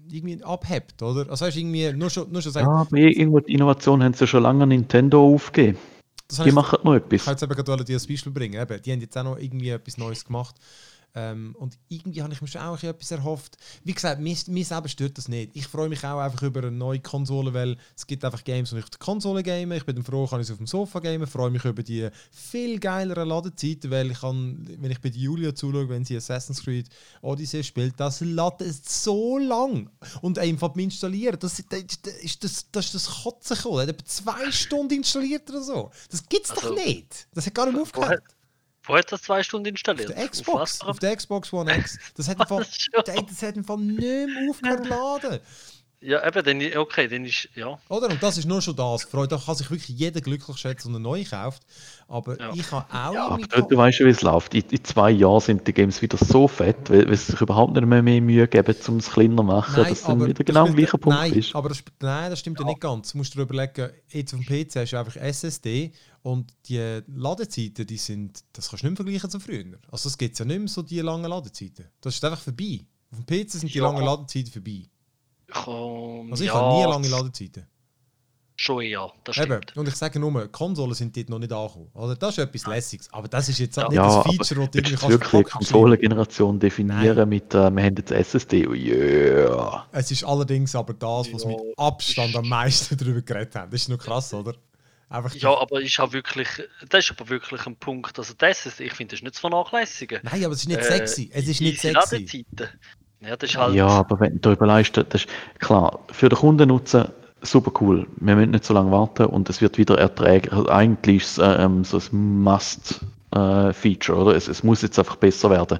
irgendwie abhebt, oder? Also hast irgendwie nur schon sagen... Ja, aber irgendwo die Innovation haben sie ja schon lange an Nintendo aufgegeben. Die machen noch etwas. Ich kann jetzt eben gerade dir ein Beispiel bringen. Eben, die haben jetzt auch noch irgendwie etwas Neues gemacht. Und irgendwie habe ich mir schon auch etwas erhofft. Wie gesagt, mir selber stört das nicht. Ich freue mich auch einfach über eine neue Konsole, weil es gibt einfach Games, die ich auf der Konsole game. Ich bin froh, kann ich es auf dem Sofa game. Ich freue mich über die viel geileren Ladezeiten, weil ich kann, wenn ich bei Julia zuschaue, wenn sie Assassin's Creed Odyssey spielt, das ladet so lang. Und einfach installieren, das ist das Kotzen gekommen. Er hat etwa 2 Stunden installiert oder so. Das gibt's doch nicht. Das hat gar nicht aufgehört. Wo hat das 2 Stunden installiert? Auf der Xbox One X. Das hat im Fall nicht mehr aufgehört zu laden. Ja, eben, dann ist, ja. Oder? Und das ist nur schon das. Da kann sich wirklich jeder glücklich schätzen, der neu kauft. Aber ich habe auch... Ja, aber du weißt ja, wie es läuft. In 2 Jahren sind die Games wieder so fett, weil sie sich überhaupt nicht mehr Mühe geben, um es kleiner zu machen. Nein, dass dann wieder genau am gleichen Punkt ist. Aber das stimmt ja nicht ganz. Du musst dir überlegen, jetzt auf dem PC hast du einfach SSD und die Ladezeiten, das kannst du nicht mehr vergleichen zu früher. Also es gibt ja nicht mehr so die langen Ladezeiten. Das ist einfach vorbei. Auf dem PC sind die langen Ladezeiten vorbei. Also ich habe nie lange Ladezeiten. Schon ja, das stimmt. Eben. Und ich sage nur, Konsolen sind dort noch nicht angekommen. Also das ist etwas Lässiges, aber das ist jetzt nicht das Feature, das du irgendwie kannst. Wirklich Konsolengeneration definieren. Nein. Mit, wir haben jetzt SSD, yeah. Es ist allerdings aber das, was mit Abstand am meisten darüber geredet haben. Das ist noch krass, oder? Einfach ja, aber ich habe wirklich, das ist aber wirklich ein Punkt, also das ist, ich finde, das ist nicht zu vernachlässigen. Nein, aber es ist nicht sexy, es ist nicht sexy. Ja, das ist halt ja, aber wenn du überleist, das ist klar, für den Kundennutzen super cool, wir müssen nicht so lange warten und es wird wieder erträglich, also eigentlich ist es so ein Must-Feature, oder? Es muss jetzt einfach besser werden.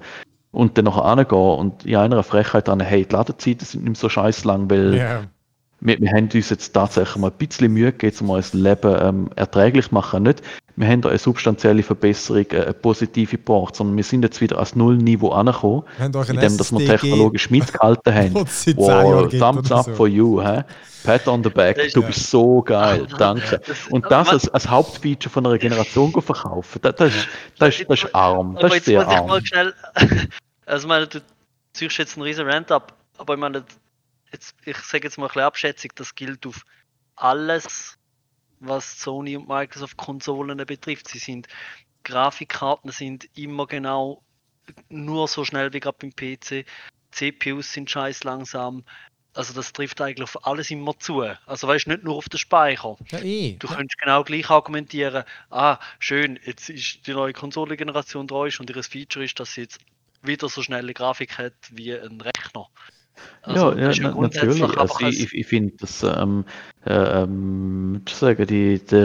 Und dann nachher hingehen und in einer Frechheit dann, hey, die Ladezeiten sind nicht so scheiß lang, weil... Yeah. Wir haben uns jetzt tatsächlich mal ein bisschen Mühe gegeben, um unser Leben erträglich zu machen. Nicht, wir haben da eine substanzielle Verbesserung, eine positive gebracht, sondern wir sind jetzt wieder ans Nullniveau angekommen, indem dass wir technologisch mitgehalten haben. Wow, thumbs up so. For you, hä? Pat on the back, du bist so geil, danke. Und das als Hauptfeature von einer Generation verkaufen, das ist arm, das ist sehr arm. Also meine, du ziehst jetzt einen riesen Rant ab, aber ich meine... ich sage jetzt mal ein bisschen Abschätzung, das gilt auf alles, was Sony und Microsoft Konsolen betrifft. Sie sind, Grafikkarten sind immer genau nur so schnell wie gerade beim PC. CPUs sind scheiß langsam. Also das trifft eigentlich auf alles immer zu. Also weißt du, nicht nur auf den Speicher. Ja, du könntest genau gleich argumentieren, schön, jetzt ist die neue Konsolengeneration da und ihr Feature ist, dass sie jetzt wieder so schnelle Grafik hat wie ein Rechner. Also, ja, natürlich. Also, ich finde, dass der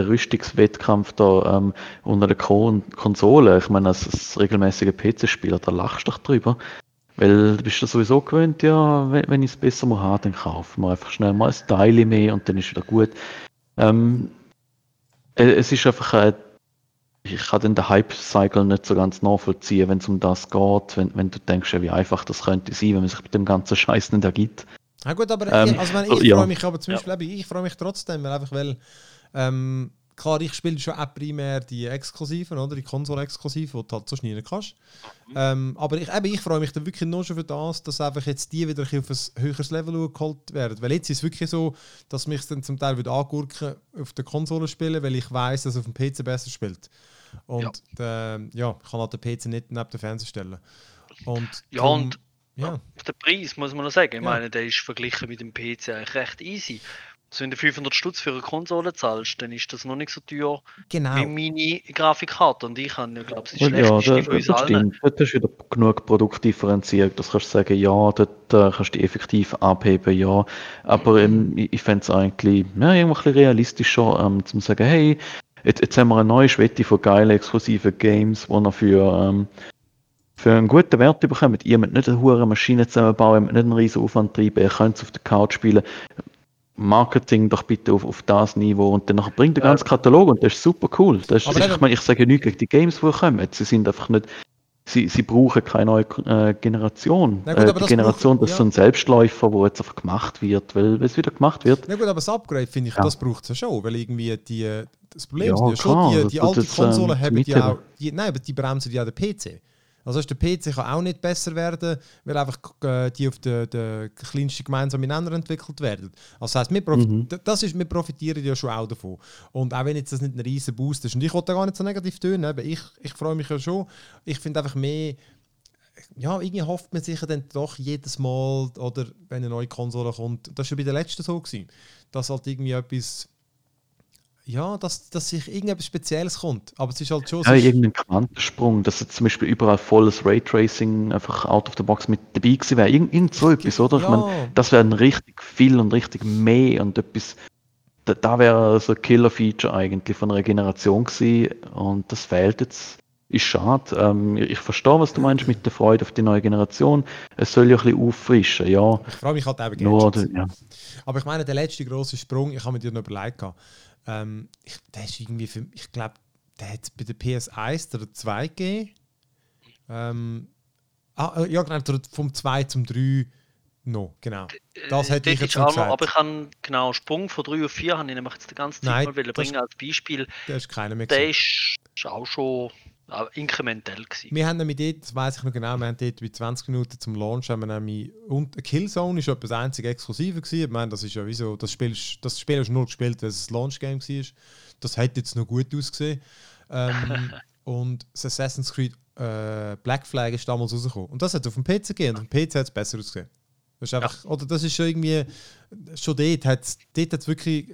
Rüstungswettkampf da unter der Konsole, ich meine, als regelmäßiger PC-Spieler, da lachst du doch drüber. Weil du bist ja sowieso gewöhnt, ja, wenn ich es besser mal habe, dann kaufen wir einfach schnell mal ein Teil mehr und dann ist wieder gut. Es ist einfach ich kann den Hype-Cycle nicht so ganz nachvollziehen, wenn es um das geht, wenn du denkst, wie einfach das könnte sein, wenn man sich mit dem ganzen Scheiß nicht ergibt. Ja gut, aber ich freue mich aber zum Beispiel, ich freue mich trotzdem, weil klar, ich spiele schon auch primär die Exklusiven, oder die Konsole-Exklusiven, die du halt so schneiden kannst. Aber ich freue mich dann wirklich nur schon für das, dass einfach jetzt die wieder auf ein höheres Level geholt werden. Weil jetzt ist es wirklich so, dass mich dann zum Teil wieder angurken auf der Konsole spielen, weil ich weiß, dass es auf dem PC besser spielt. Und ich kann halt den PC nicht neben den Fernseher stellen. Und den Preis muss man noch sagen. Ich meine, der ist verglichen mit dem PC eigentlich recht easy. Also wenn du 500 Stutz für eine Konsole zahlst, dann ist das noch nicht so teuer wie meine Grafikkarte. Und ich habe, glaube ich, das schlechteste von uns allen. Dort hast du wieder genug Produktdifferenzierung. Das kannst du sagen, dort kannst du die effektiv abheben, ja. Aber ich fände es eigentlich irgendwie ein bisschen realistischer, zu sagen, hey, jetzt haben wir eine neue Schwette von geilen, exklusiven Games, die noch für einen guten Wert bekommen. Ihr müsst nicht eine hohe Maschine zusammenbauen, ihr müsst nicht einen riesen Aufwand treiben, ihr könnt es auf der Couch spielen. Marketing doch bitte auf das Niveau und dann bringt der ganze Katalog und das ist super cool. Das ist, ich meine, ich sage ja nichts gegen die Games, die kommen. Sie sind einfach nicht, sie brauchen keine neue Generation. Gut, die das Generation, das ist so ein Selbstläufer, der jetzt einfach gemacht wird, weil es wieder gemacht wird. Na gut, aber das Upgrade, finde ich, das braucht es ja schon, weil irgendwie das Problem ist schon, die alten Konsolen haben die auch, aber die bremsen ja den PC. Also der PC kann auch nicht besser werden, weil einfach die auf der kleinsten gemeinsamen Nenner entwickelt werden. Also das heisst, wir profitieren ja schon auch davon. Und auch wenn jetzt das nicht ein riesen Boost ist, und ich wollte da gar nicht so negativ tun, aber ich freue mich ja schon. Ich finde einfach mehr, irgendwie hofft man sich dann doch jedes Mal, oder wenn eine neue Konsole kommt, das war schon bei der letzten so gewesen, dass halt irgendwie etwas... Ja, dass sich irgendetwas Spezielles kommt, aber es ist halt schon so... Ja, irgendein Quantensprung, dass jetzt zum Beispiel überall volles Raytracing einfach out of the box mit dabei gewesen wäre, irgend so etwas, oder? Ja. Ich meine, das wäre ein richtig viel und richtig mehr und etwas... Da wäre so ein Killer-Feature eigentlich von einer Generation gewesen und das fehlt jetzt. Ist schade. Ich verstehe, was du meinst mit der Freude auf die neue Generation. Es soll ja ein bisschen auffrischen, ja. Ich freue mich halt eben Aber ich meine, der letzte grosse Sprung, ich habe mir dir noch überlegt, der ist irgendwie ich glaube, der hat bei der PS1 oder 2 gegeben. Vom 2 zum 3 noch, genau. Das hätte ich jetzt schon gesagt. Aber ich habe Sprung von 3 auf 4 habe ich nämlich jetzt die ganze Zeit mal bringen als Beispiel. Der ist keiner mehr. Der ist auch schon inkrementell gewesen. Wir haben nämlich dort, das weiss ich noch genau, wir haben dort bei 20 Minuten zum Launch, haben wir nämlich, und Killzone war etwas einzig Exklusives gewesen. Ich meine, das ist ja wie so, das Spiel hast du nur gespielt, weil es ein Launch-Game war. Das hat jetzt noch gut ausgesehen. Und das Assassin's Creed Black Flag ist damals rausgekommen. Und das hat auf dem PC gegeben. Und auf dem PC hat es besser ausgesehen. Das ist einfach, oder das ist schon irgendwie, schon dort hat es wirklich,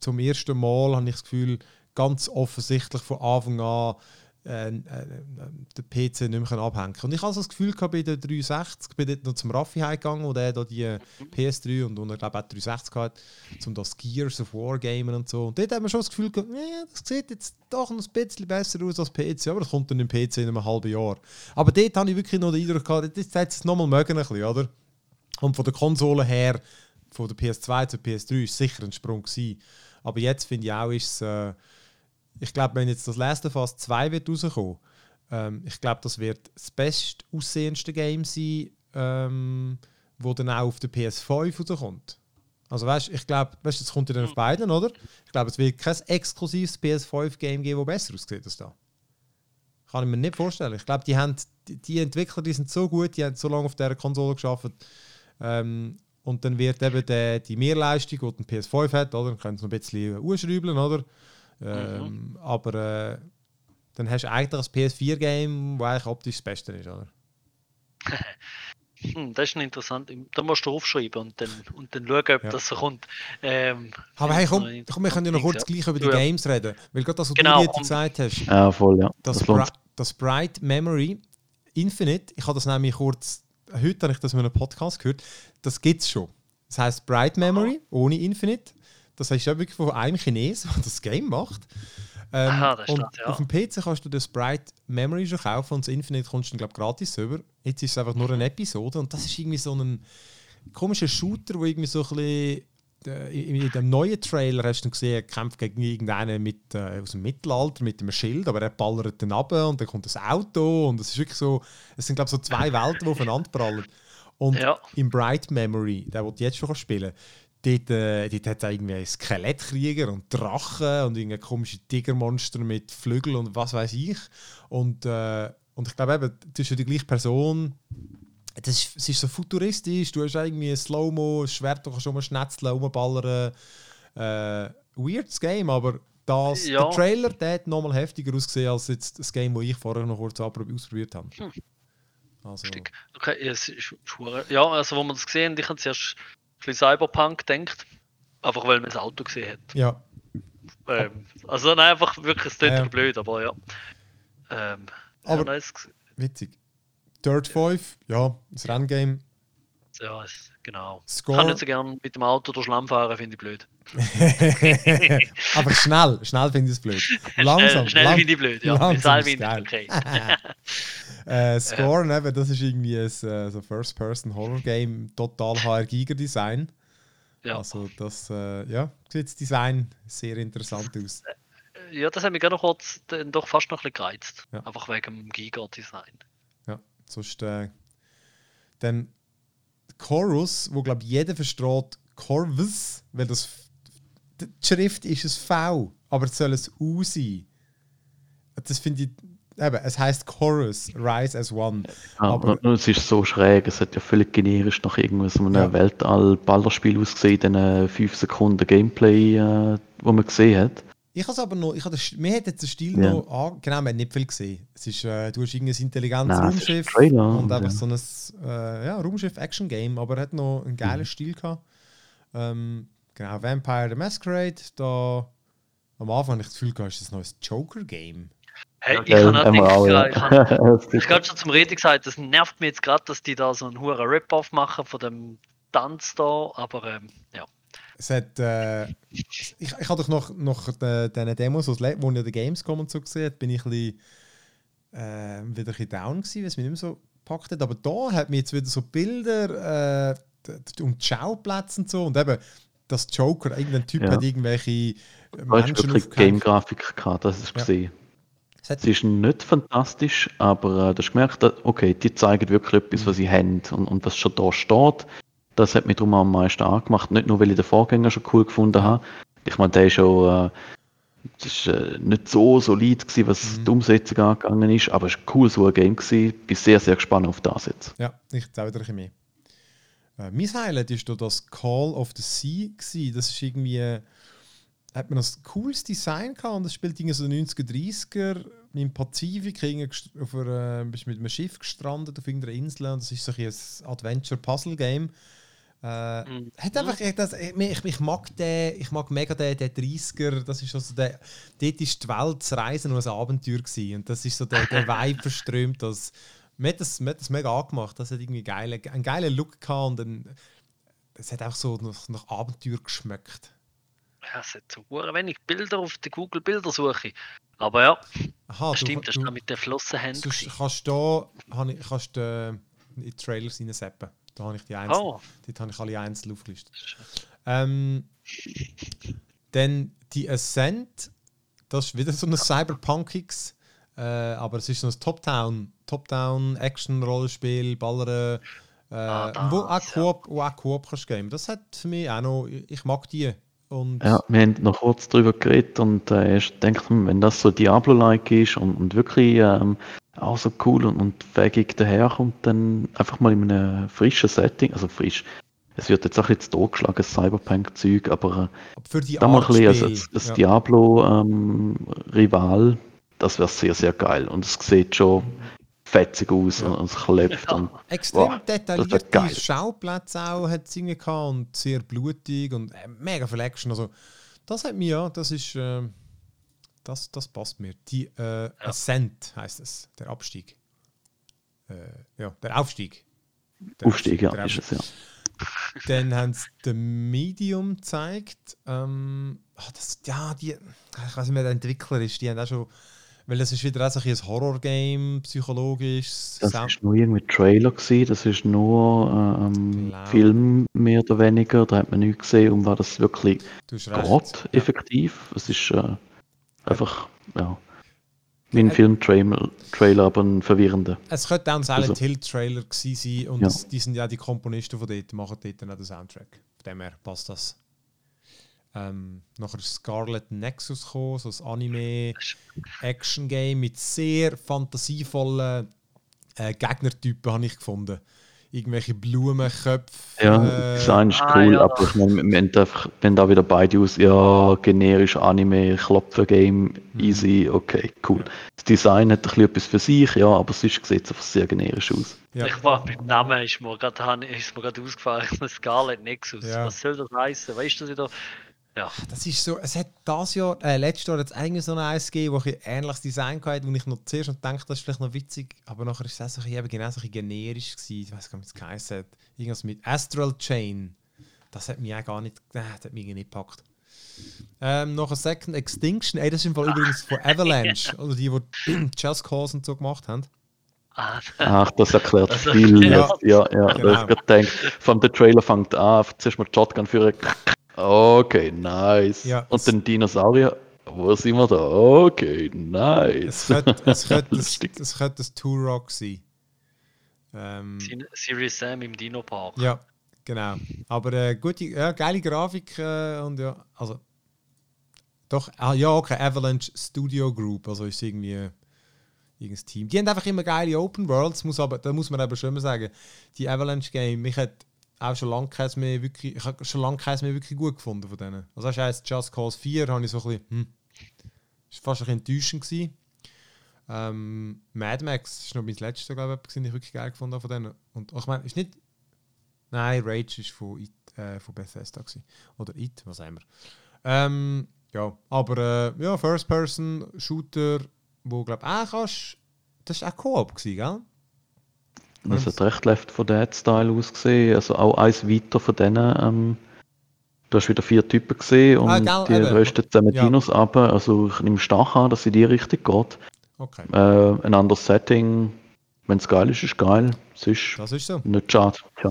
zum ersten Mal habe ich das Gefühl, ganz offensichtlich von Anfang an den PC nicht mehr abhängen können. Und ich hatte also das Gefühl bei den 360, bin dort noch zum Raffi gegangen, wo der da die PS3 und ich glaube auch 360 hatte, um das Gears of War gamen und so. Und dort hat man schon das Gefühl gehabt, das sieht jetzt doch noch ein bisschen besser aus als PC, aber das kommt dann im PC in einem halben Jahr. Aber dort habe ich wirklich noch den Eindruck gehabt, das hat es nochmal mögen ein bisschen, oder? Und von der Konsole her, von der PS2 zur PS3, war sicher ein Sprung gewesen. Aber jetzt finde ich auch, ist ich glaube, wenn jetzt das Last of Us 2 wird rauskommen, ich glaube, das wird das bestaussehendste Game sein, wo dann auch auf der PS5 rauskommt. Also weißt, ich glaube, das kommt ja dann auf beiden, oder? Ich glaube, es wird kein exklusives PS5-Game geben, das besser aussieht als da. Kann ich mir nicht vorstellen. Ich glaube, die Entwickler, die sind so gut, die haben so lange auf dieser Konsole gearbeitet. Und dann wird eben die Mehrleistung, die ein PS5 hat, oder? Dann können sie noch ein bisschen ausschrauben, oder? Aber dann hast du eigentlich ein PS4-Game, das eigentlich optisch das Beste ist, oder? Das ist interessant. Da musst du aufschreiben und dann schauen, ob das so kommt. Aber hey, komm, wir können ja noch kurz gleich über die Games reden. Weil gerade das, was du jetzt gesagt hast, voll, ja. Das Bright Memory Infinite, ich habe das nämlich kurz, heute habe ich das in einem Podcast gehört, das gibt es schon. Das heisst Bright Memory, ohne Infinite. Das heißt ja wirklich von einem Chinesen, der das Game macht. Das und das, ja. Auf dem PC kannst du das Bright Memory schon kaufen und das Infinite kommst du, glaube ich, gratis rüber. Jetzt ist es einfach nur eine Episode und das ist irgendwie so ein komischer Shooter, wo irgendwie so ein bisschen in dem neuen Trailer hast du gesehen, kämpft gegen irgendeinen aus dem Mittelalter mit einem Schild, aber er ballert dann runter und dann kommt das Auto und es ist wirklich so, es sind, glaube ich, so zwei Welten, die aufeinander prallen. Und im Bright Memory, der du jetzt schon spielen kannst, dort hat es irgendwie Skelettkrieger und Drachen und irgendein komisches Tigermonster mit Flügeln und was weiß ich. Und ich glaube eben, du bist ja die gleiche Person. Es ist so futuristisch. Du hast irgendwie ein Slow-Mo, ein Schwert, du kannst rumschnetzeln, rumballern. Weirdes Game, aber der Trailer, der hat nochmal heftiger ausgesehen als jetzt das Game, das ich vorher noch kurz ausprobiert habe. Also. Okay, also wo man das gesehen hat, ich habe zuerst ein Cyberpunk denkt, einfach weil man das Auto gesehen hat. Ja. Also nein, einfach wirklich, es klingt blöd, aber ja. Aber nice. Witzig. Dirt 5, ja, das Renngame. Ja, genau. Scorn. Ich kann nicht so gerne mit dem Auto durch Schlamm fahren, finde ich blöd. Aber schnell finde ich es blöd. Langsam. Schnell finde ich blöd, ja. Langsam ist geil. Okay. Scorn, das ist irgendwie ein so First-Person-Horror-Game, total HR-Giger-Design. Ja. Also das, sieht das Design sehr interessant aus. Ja, das hat mich gerade noch kurz, doch fast noch ein bisschen gereizt. Ja. Einfach wegen dem Giger-Design. Ja, sonst dann Chorus, wo, glaube ich, jeder versteht Corvus, weil die Schrift ist ein V, aber es soll ein U sein. Das finde ich, eben, es heisst Chorus, Rise as One. Ja, aber es ist so schräg, es hat ja völlig generisch nach irgendwas in einem Weltall-Ballerspiel ausgesehen, in den 5 Sekunden Gameplay, wo man gesehen hat. Ich habe aber noch, mir hat jetzt den Stil noch genau, wir haben nicht viel gesehen. Es ist, du hast irgendein intelligentes Raumschiff und einfach so ein Raumschiff-Action-Game, aber er hat noch einen geilen Stil gehabt. Genau, Vampire the Masquerade, da am Anfang habe ich das Gefühl, ist das noch ein Joker-Game. Hey, ich habe schon zum Reden gesagt, das nervt mich jetzt gerade, dass die da so einen huren Rip-Off machen von dem Tanz da, aber ja. Es hat, ich habe doch nach diesen Demos, wo ich an den Gamescom und so gesehen habe, bin ich ein bisschen, wieder ein bisschen down gewesen, weil es mich nicht mehr so gepackt hat. Aber da hat mir jetzt wieder so Bilder die Schauplätze und so. Und eben, das Joker, irgendein Typ hat irgendwelche Menschen aufgehängt. Game-Grafik gehabt, das ist gesehen. Es ist nicht fantastisch, aber du hast gemerkt, okay, die zeigen wirklich etwas, was sie haben. Und was schon da steht, das hat mich darum am meisten angemacht. Nicht nur, weil ich den Vorgänger schon cool gefunden habe. Ich meine, der ist schon Es war nicht so solid, gewesen, was die Umsetzung angegangen ist, aber es war ein cooles Game. Ich bin sehr, sehr gespannt auf das jetzt. Ja, ich jetzt auch wieder ein bisschen mehr. Mein Highlight war das Call of the Sea. Das ist irgendwie... Hat man das cooles Design gehabt und das spielt in so 90er-30er im Pazifik. Bist mit einem Schiff gestrandet auf irgendeiner Insel und das ist so ein Adventure-Puzzle-Game. Hat einfach, ich mag mega den 30er, das ist also der, dort ist die Welt zu reisen und ein Abenteuer gewesen. Und das ist so der Vibe verströmt, das hat das mega angemacht, das hat irgendwie einen geilen Look gehabt und es hat auch so nach Abenteuer geschmeckt. Ja, es hat so wenig Bilder auf der Google-Bildersuche, aber ja, das stimmt, das ist mit den flossen Händen. Kannst du in die Trailers reinseppen. Da habe ich dort habe ich alle einzeln aufgelistet. Dann die Ascent, das ist wieder so ein Cyberpunkiges, aber es ist so ein Top-Down Action-Rollenspiel, Ballern, wo auch Coop kannst du geben. Das hat für mich auch noch, ich mag die. Und ja, wir haben noch kurz darüber geredet und ich denke, wenn das so Diablo-like ist und wirklich auch so cool und fähig daherkommt, dann einfach mal in einem frischen Setting, also frisch. Es wird jetzt auch jetzt totgeschlagen, Cyberpunk-Zeug, aber da mal ein bisschen als Diablo-Rival, das wäre sehr, sehr geil. Und es sieht schon fetzig aus und es klebt. Ja. Und, extrem detaillierte Schauplätze auch hat es irgendwie gehabt und sehr blutig und mega viel Action. Also, das hat mich das ist... Das passt mir. Die Ascent heisst es, der Abstieg. Der Aufstieg. Der Aufstieg. Dann haben sie den Medium gezeigt. Ich weiß nicht, wer der Entwickler ist. Die haben auch schon, weil das ist wieder auch so ein Horror-Game, psychologisch. Das war nur irgendwie Trailer gewesen. Das ist nur Film, mehr oder weniger. Da hat man nichts gesehen, um was das wirklich geht, effektiv. Es ist... einfach, wie ein Film-Trailer, aber ein verwirrender. Es könnte auch ein Silent Hill-Trailer gewesen sein und die sind ja die Komponisten von dort, machen dort dann auch den Soundtrack. Von dem her passt das. Nachher ist Scarlet Nexus gekommen, so ein Anime-Action-Game mit sehr fantasievollen Gegnertypen, habe ich gefunden. Irgendwelche Blumenköpfe. Ja, Design ist cool, aber ich meine, wenn da wieder beide aus, generisch Anime, Klopfen-Game, easy, okay, cool. Das Design hat ein bisschen etwas für sich, aber sonst sieht es einfach sehr generisch aus. Ja. Ich war beim Namen, ist mir gerade ausgefallen, Scarlet Nexus. Ja. Was soll das heißen? Weißt du wieder? Ja. Das ist so, es hat letztes Jahr hat es eigentlich so ein Eis gegeben, wo ein ähnliches Design hatte, wo ich noch zuerst dachte, das ist vielleicht noch witzig, aber nachher ist es eben generisch gewesen, ich weiss gar nicht, wie es geheißen hat. Irgendwas mit Astral Chain. Das hat mich auch gar nicht, das hat mich nicht gepackt. Nachher Second Extinction, das ist im Fall übrigens von Avalanche, oder die Just Cause und so gemacht haben. Ach, das erklärt viel. Da habe ich gedacht, von der Trailer fängt an, zuerst mal die Shotgun führen. Okay, nice. Ja, und den Dinosaurier, wo sind wir da? Okay, nice. Es könnte das Turok sein. Serious Sam im Dino-Park. Ja, genau. Aber gute, geile Grafik und also. Doch, okay, Avalanche Studio Group, also ist irgendwie irgendein Team. Die haben einfach immer geile Open Worlds, da muss man aber schon mal sagen, die Avalanche Game, auch schon lange keins mehr wirklich, ich habe schon lange keins mehr wirklich gut gefunden von denen. Also das heisst, Just Cause 4 habe ich so ein bisschen, ist fast ein bisschen enttäuschend gewesen. Mad Max ist noch mein letztes, glaube ich, den ich wirklich geil gefunden habe von denen. Und ich meine, ist nicht... Nein, Rage ist von Bethesda gewesen. Oder It, was auch immer. First-Person-Shooter, wo, glaube ich, auch kannst... Das war auch Koop gewesen, gell? Das hat recht Left 4 Dead Style ausgesehen, also auch eins weiter von denen. Du hast wieder 4 Typen gesehen und die rösten zusammen Dinos ab. Also ich nehme stark an, dass es in die Richtung geht. Okay. Ein anderes Setting, wenn es geil ist, ist geil. Das ist so. Nicht schade. Ja.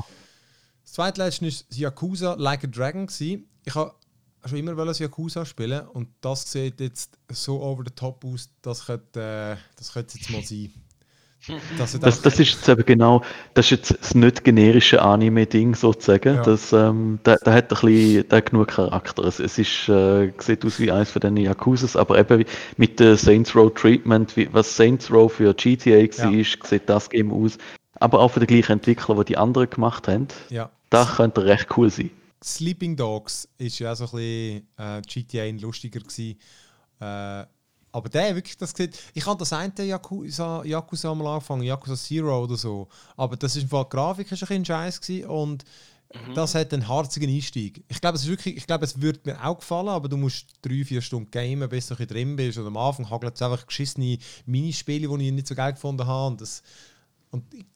Das zweitletzte war Yakuza Like a Dragon. Ich wollte schon immer Yakuza spielen und das sieht jetzt so over the top aus, das könnte es jetzt mal sein. Das ist jetzt eben genau, das ist jetzt das nicht generische Anime-Ding sozusagen. Ja. Da hat ein bisschen, da hat genug Charakter. Es sieht aus wie eines von den Yakuzas, aber eben mit dem Saints Row Treatment, was Saints Row für GTA war, sieht das Game aus. Aber auch für den gleichen Entwickler, die anderen gemacht haben. Ja. Das könnte recht cool sein. Sleeping Dogs ist ja auch so ein bisschen GTA lustiger gewesen. Aber der wirklich das gesehen. Ich habe das eine Yakuza am Anfang, Yakuza Zero oder so. Aber das ist im Fall die Grafik ist ein bisschen scheiß gewesen und das hat einen harzigen Einstieg. Ich glaube, es würde mir auch gefallen, aber du musst 3-4 Stunden gamen, bis du drin bist. Und am Anfang hagelt es einfach geschissene Minispiele, die ich nicht so geil gefunden habe.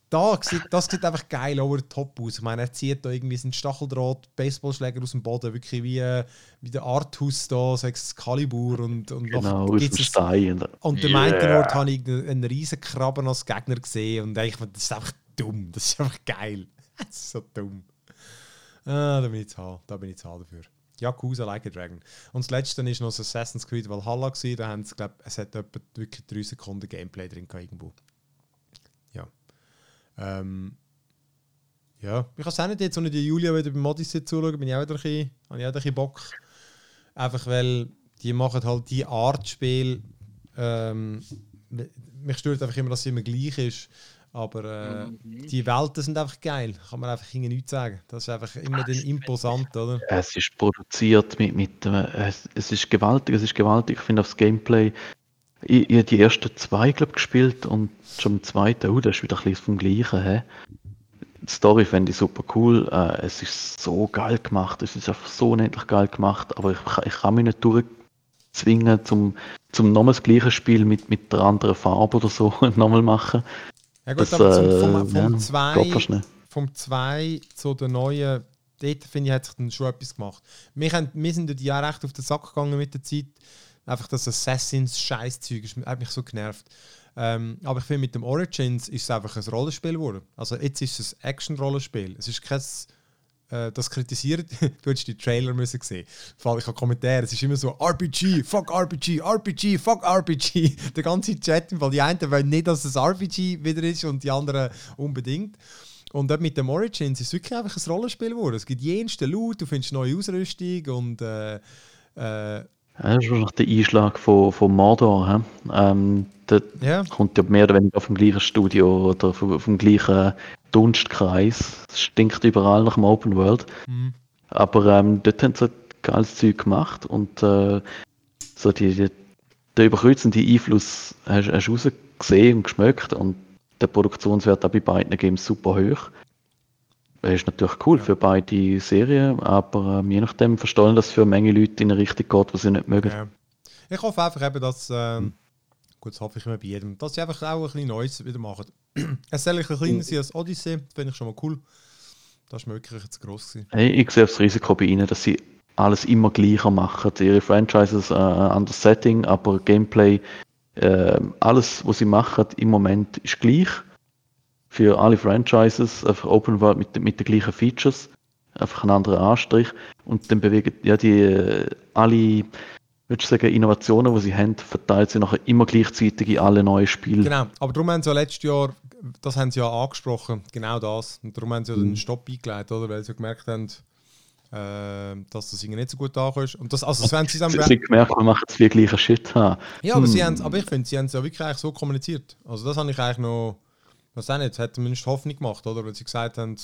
Das sieht einfach geil over the top aus. Ich meine, er zieht da irgendwie seinen Stacheldraht, Baseballschläger aus dem Boden, wirklich wie der Arthouse da, so Excalibur und genau, noch gibt's Stein. Und der Mainten-Ort habe ich einen riesen Krabben als Gegner gesehen und ich fand, das ist einfach dumm, das ist einfach geil. Das ist so dumm. Da bin ich zu haben dafür. Yakuza Like a Dragon. Und das letzte war noch das Assassin's Creed Valhalla. Da haben sie, glaube ich, es hat etwa wirklich 3 Sekunden Gameplay drin irgendwo. Ich kann es auch nicht jetzt, ohne die Julia wieder bei Modis zuschauen, habe ich auch ein bisschen Bock. Einfach weil die machen halt die Art Spiel. Mich stört einfach immer, dass es immer gleich ist. Aber die Welten sind einfach geil. Kann man einfach nichts sagen. Das ist einfach immer den imposant, oder? Es ist produziert es ist gewaltig. Ich finde das Gameplay. Ich habe die ersten 2 gespielt und schon im zweiten, das ist wieder ein bisschen vom Gleichen. Die Story fände ich super cool, es ist so geil gemacht, es ist einfach so unendlich geil gemacht, aber ich kann mich nicht durchzwingen, zum nochmal das gleiche Spiel mit der anderen Farbe oder so nochmal machen. Ja gut, das, aber vom 2 zu der neuen, dort finde ich, hat sich dann schon etwas gemacht. Wir sind ja die Jahre recht auf den Sack gegangen mit der Zeit. Einfach das Assassins-Scheiß-Zeug hat mich so genervt. Aber ich finde, mit dem Origins ist es einfach ein Rollenspiel geworden. Also jetzt ist es ein Action-Rollenspiel. Es ist kein... das kritisiert... Du hättest die Trailer müssen sehen. Vor allem, ich habe Kommentare. Es ist immer so RPG, fuck RPG, RPG, fuck RPG. Der ganze Chat, weil die einen wollen nicht, dass es RPG wieder ist und die anderen unbedingt. Und dort mit dem Origins ist es wirklich einfach ein Rollenspiel geworden. Es gibt jensten Loot, du findest neue Ausrüstung und... das ist wahrscheinlich der Einschlag von Mordor. Kommt ja mehr oder weniger vom gleichen Studio oder vom gleichen Dunstkreis. Es stinkt überall nach dem Open World. Mhm. Aber dort haben sie halt geiles Zeug gemacht und so der überkreuzende Einfluss hast du rausgesehen und geschmeckt. Und der Produktionswert auch bei beiden Games super hoch. Das ist natürlich cool für beide Serien, aber je nachdem verstehen das für eine Menge Leute in eine Richtung geht, die sie nicht mögen. Ja. Ich hoffe einfach eben, dass, gut, das hoffe ich immer bei jedem, dass sie einfach auch ein bisschen Neues wieder machen. Es soll ein bisschen kleiner sein als Odyssey, finde ich schon mal cool. Das ist mir wirklich zu gross gewesen. Hey, ich sehe das Risiko bei ihnen, dass sie alles immer gleicher machen. Ihre Franchises, anderes Setting, aber Gameplay, alles, was sie machen im Moment ist gleich. Für alle Franchises, einfach Open World mit den gleichen Features, einfach einen anderen Anstrich und dann bewegen die alle, würde ich sagen, Innovationen, die sie haben, verteilt sie nachher immer gleichzeitig in alle neuen Spiele. Genau, aber darum haben sie ja letztes Jahr, das haben sie ja angesprochen, genau das, und darum haben sie ja den Stopp eingelegt, oder, weil sie ja gemerkt haben, dass das irgendwie nicht so gut ankommt. Und das, also, wenn sie dann sie gemerkt, man macht es wie gleichen Shit. Ja, aber, aber ich finde, sie haben es ja wirklich eigentlich so kommuniziert. Also das habe ich eigentlich noch... Das auch nicht, das hat zumindest Hoffnung gemacht, oder? Weil sie gesagt haben,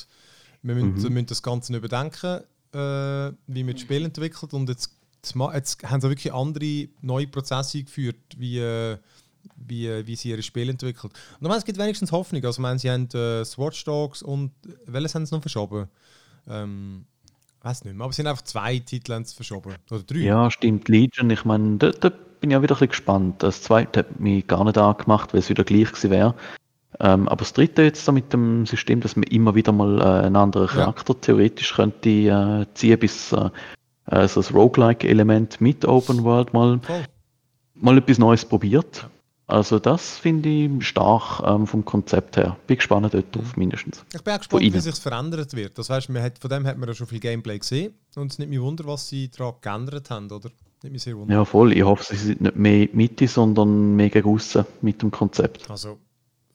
wir müssen das Ganze überdenken, wie wir das Spiel entwickeln. Und jetzt haben sie wirklich andere neue Prozesse eingeführt, wie sie ihre Spiele entwickeln. Und ich meine, es gibt wenigstens Hoffnung. Also, ich meine, sie haben Watch Dogs und welches haben sie noch verschoben? Ich weiß nicht mehr, aber es sind einfach 2 Titel haben sie verschoben. Oder 3. Ja, stimmt. Legion, ich meine, da bin ich auch wieder ein bisschen gespannt. Das zweite hat mich gar nicht angemacht, weil es wieder gleich gewesen wäre. Aber das dritte jetzt da mit dem System, dass man immer wieder mal einen anderen Charakter theoretisch könnte ziehen, bis so das Roguelike-Element mit Open World mal etwas Neues probiert. Also das finde ich stark vom Konzept her. Bin gespannt dort drauf mindestens. Ich bin auch gespannt, wie sich verändert wird. Das heißt, von dem hat man ja schon viel Gameplay gesehen und es nimmt mich wunder, was sie daran geändert haben, oder? Nimmt sehr wunder. Ja voll, ich hoffe, sie sind nicht mehr Mitte, sondern mehr gegen aussen mit dem Konzept. Also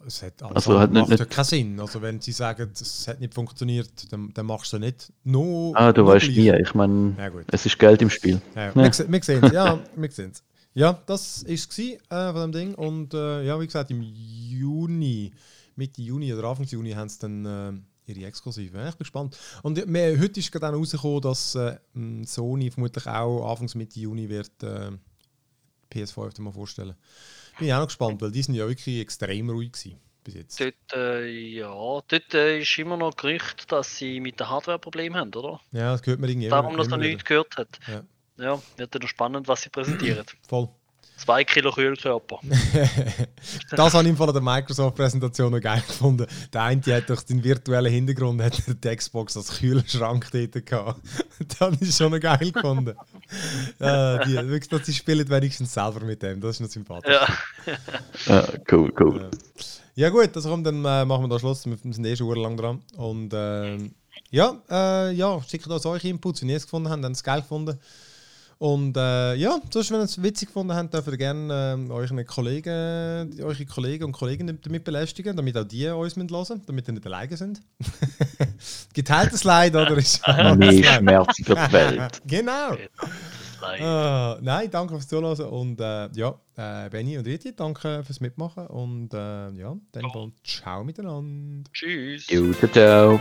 Es hat also keinen Sinn. Also wenn sie sagen, es hat nicht funktioniert, dann machst du nicht. No, du weißt nie. Ich meine, ja, es ist Geld im Spiel. Ja. Wir sehen es. Ja, wir sehen es. Ja, das war es von dem Ding. Und ja, wie gesagt, im Juni, Mitte Juni oder Anfang Juni haben sie dann ihre Exklusive. Ja, ich bin gespannt. Und heute ist gerade rausgekommen, dass Sony vermutlich auch Anfangs Mitte Juni wird PS5 mal vorstellen. Bin ich auch noch gespannt, weil die sind ja wirklich extrem ruhig gewesen bis jetzt. Dort ist immer noch Gerücht, dass sie mit der Hardware Probleme haben, oder? Ja, das gehört man irgendwie. Darum, dass man nichts gehört hat. Ja, wird dann spannend, was sie präsentieren. Voll. 2 Kilo Kühlkörper. Das habe ich im Fall an der Microsoft-Präsentation noch geil gefunden. Der eine, die hat durch den virtuellen Hintergrund hat die Xbox als Kühlschrank dort gehabt. Das habe ich schon noch geil gefunden. Sie spielen wenigstens selber mit dem. Das ist noch sympathisch. Ja. Cool. Ja gut, also komm, dann machen wir da Schluss. Wir sind schon urlang dran. Und schickt uns eure Inputs, wenn ihr es gefunden habt, dann es geil gefunden. Und sonst, wenn ihr es witzig gefunden habt, dürft ihr gerne eure Kollegen und Kolleginnen damit belästigen, damit auch die uns hören müssen, damit ihr nicht alleine sind. Geteiltes Leid, oder? Nee, Schmerz für die Welt. Genau. Nein, danke fürs Zuhören und Benni und Riti, danke fürs Mitmachen und dann ciao miteinander. Tschüss. Ciao.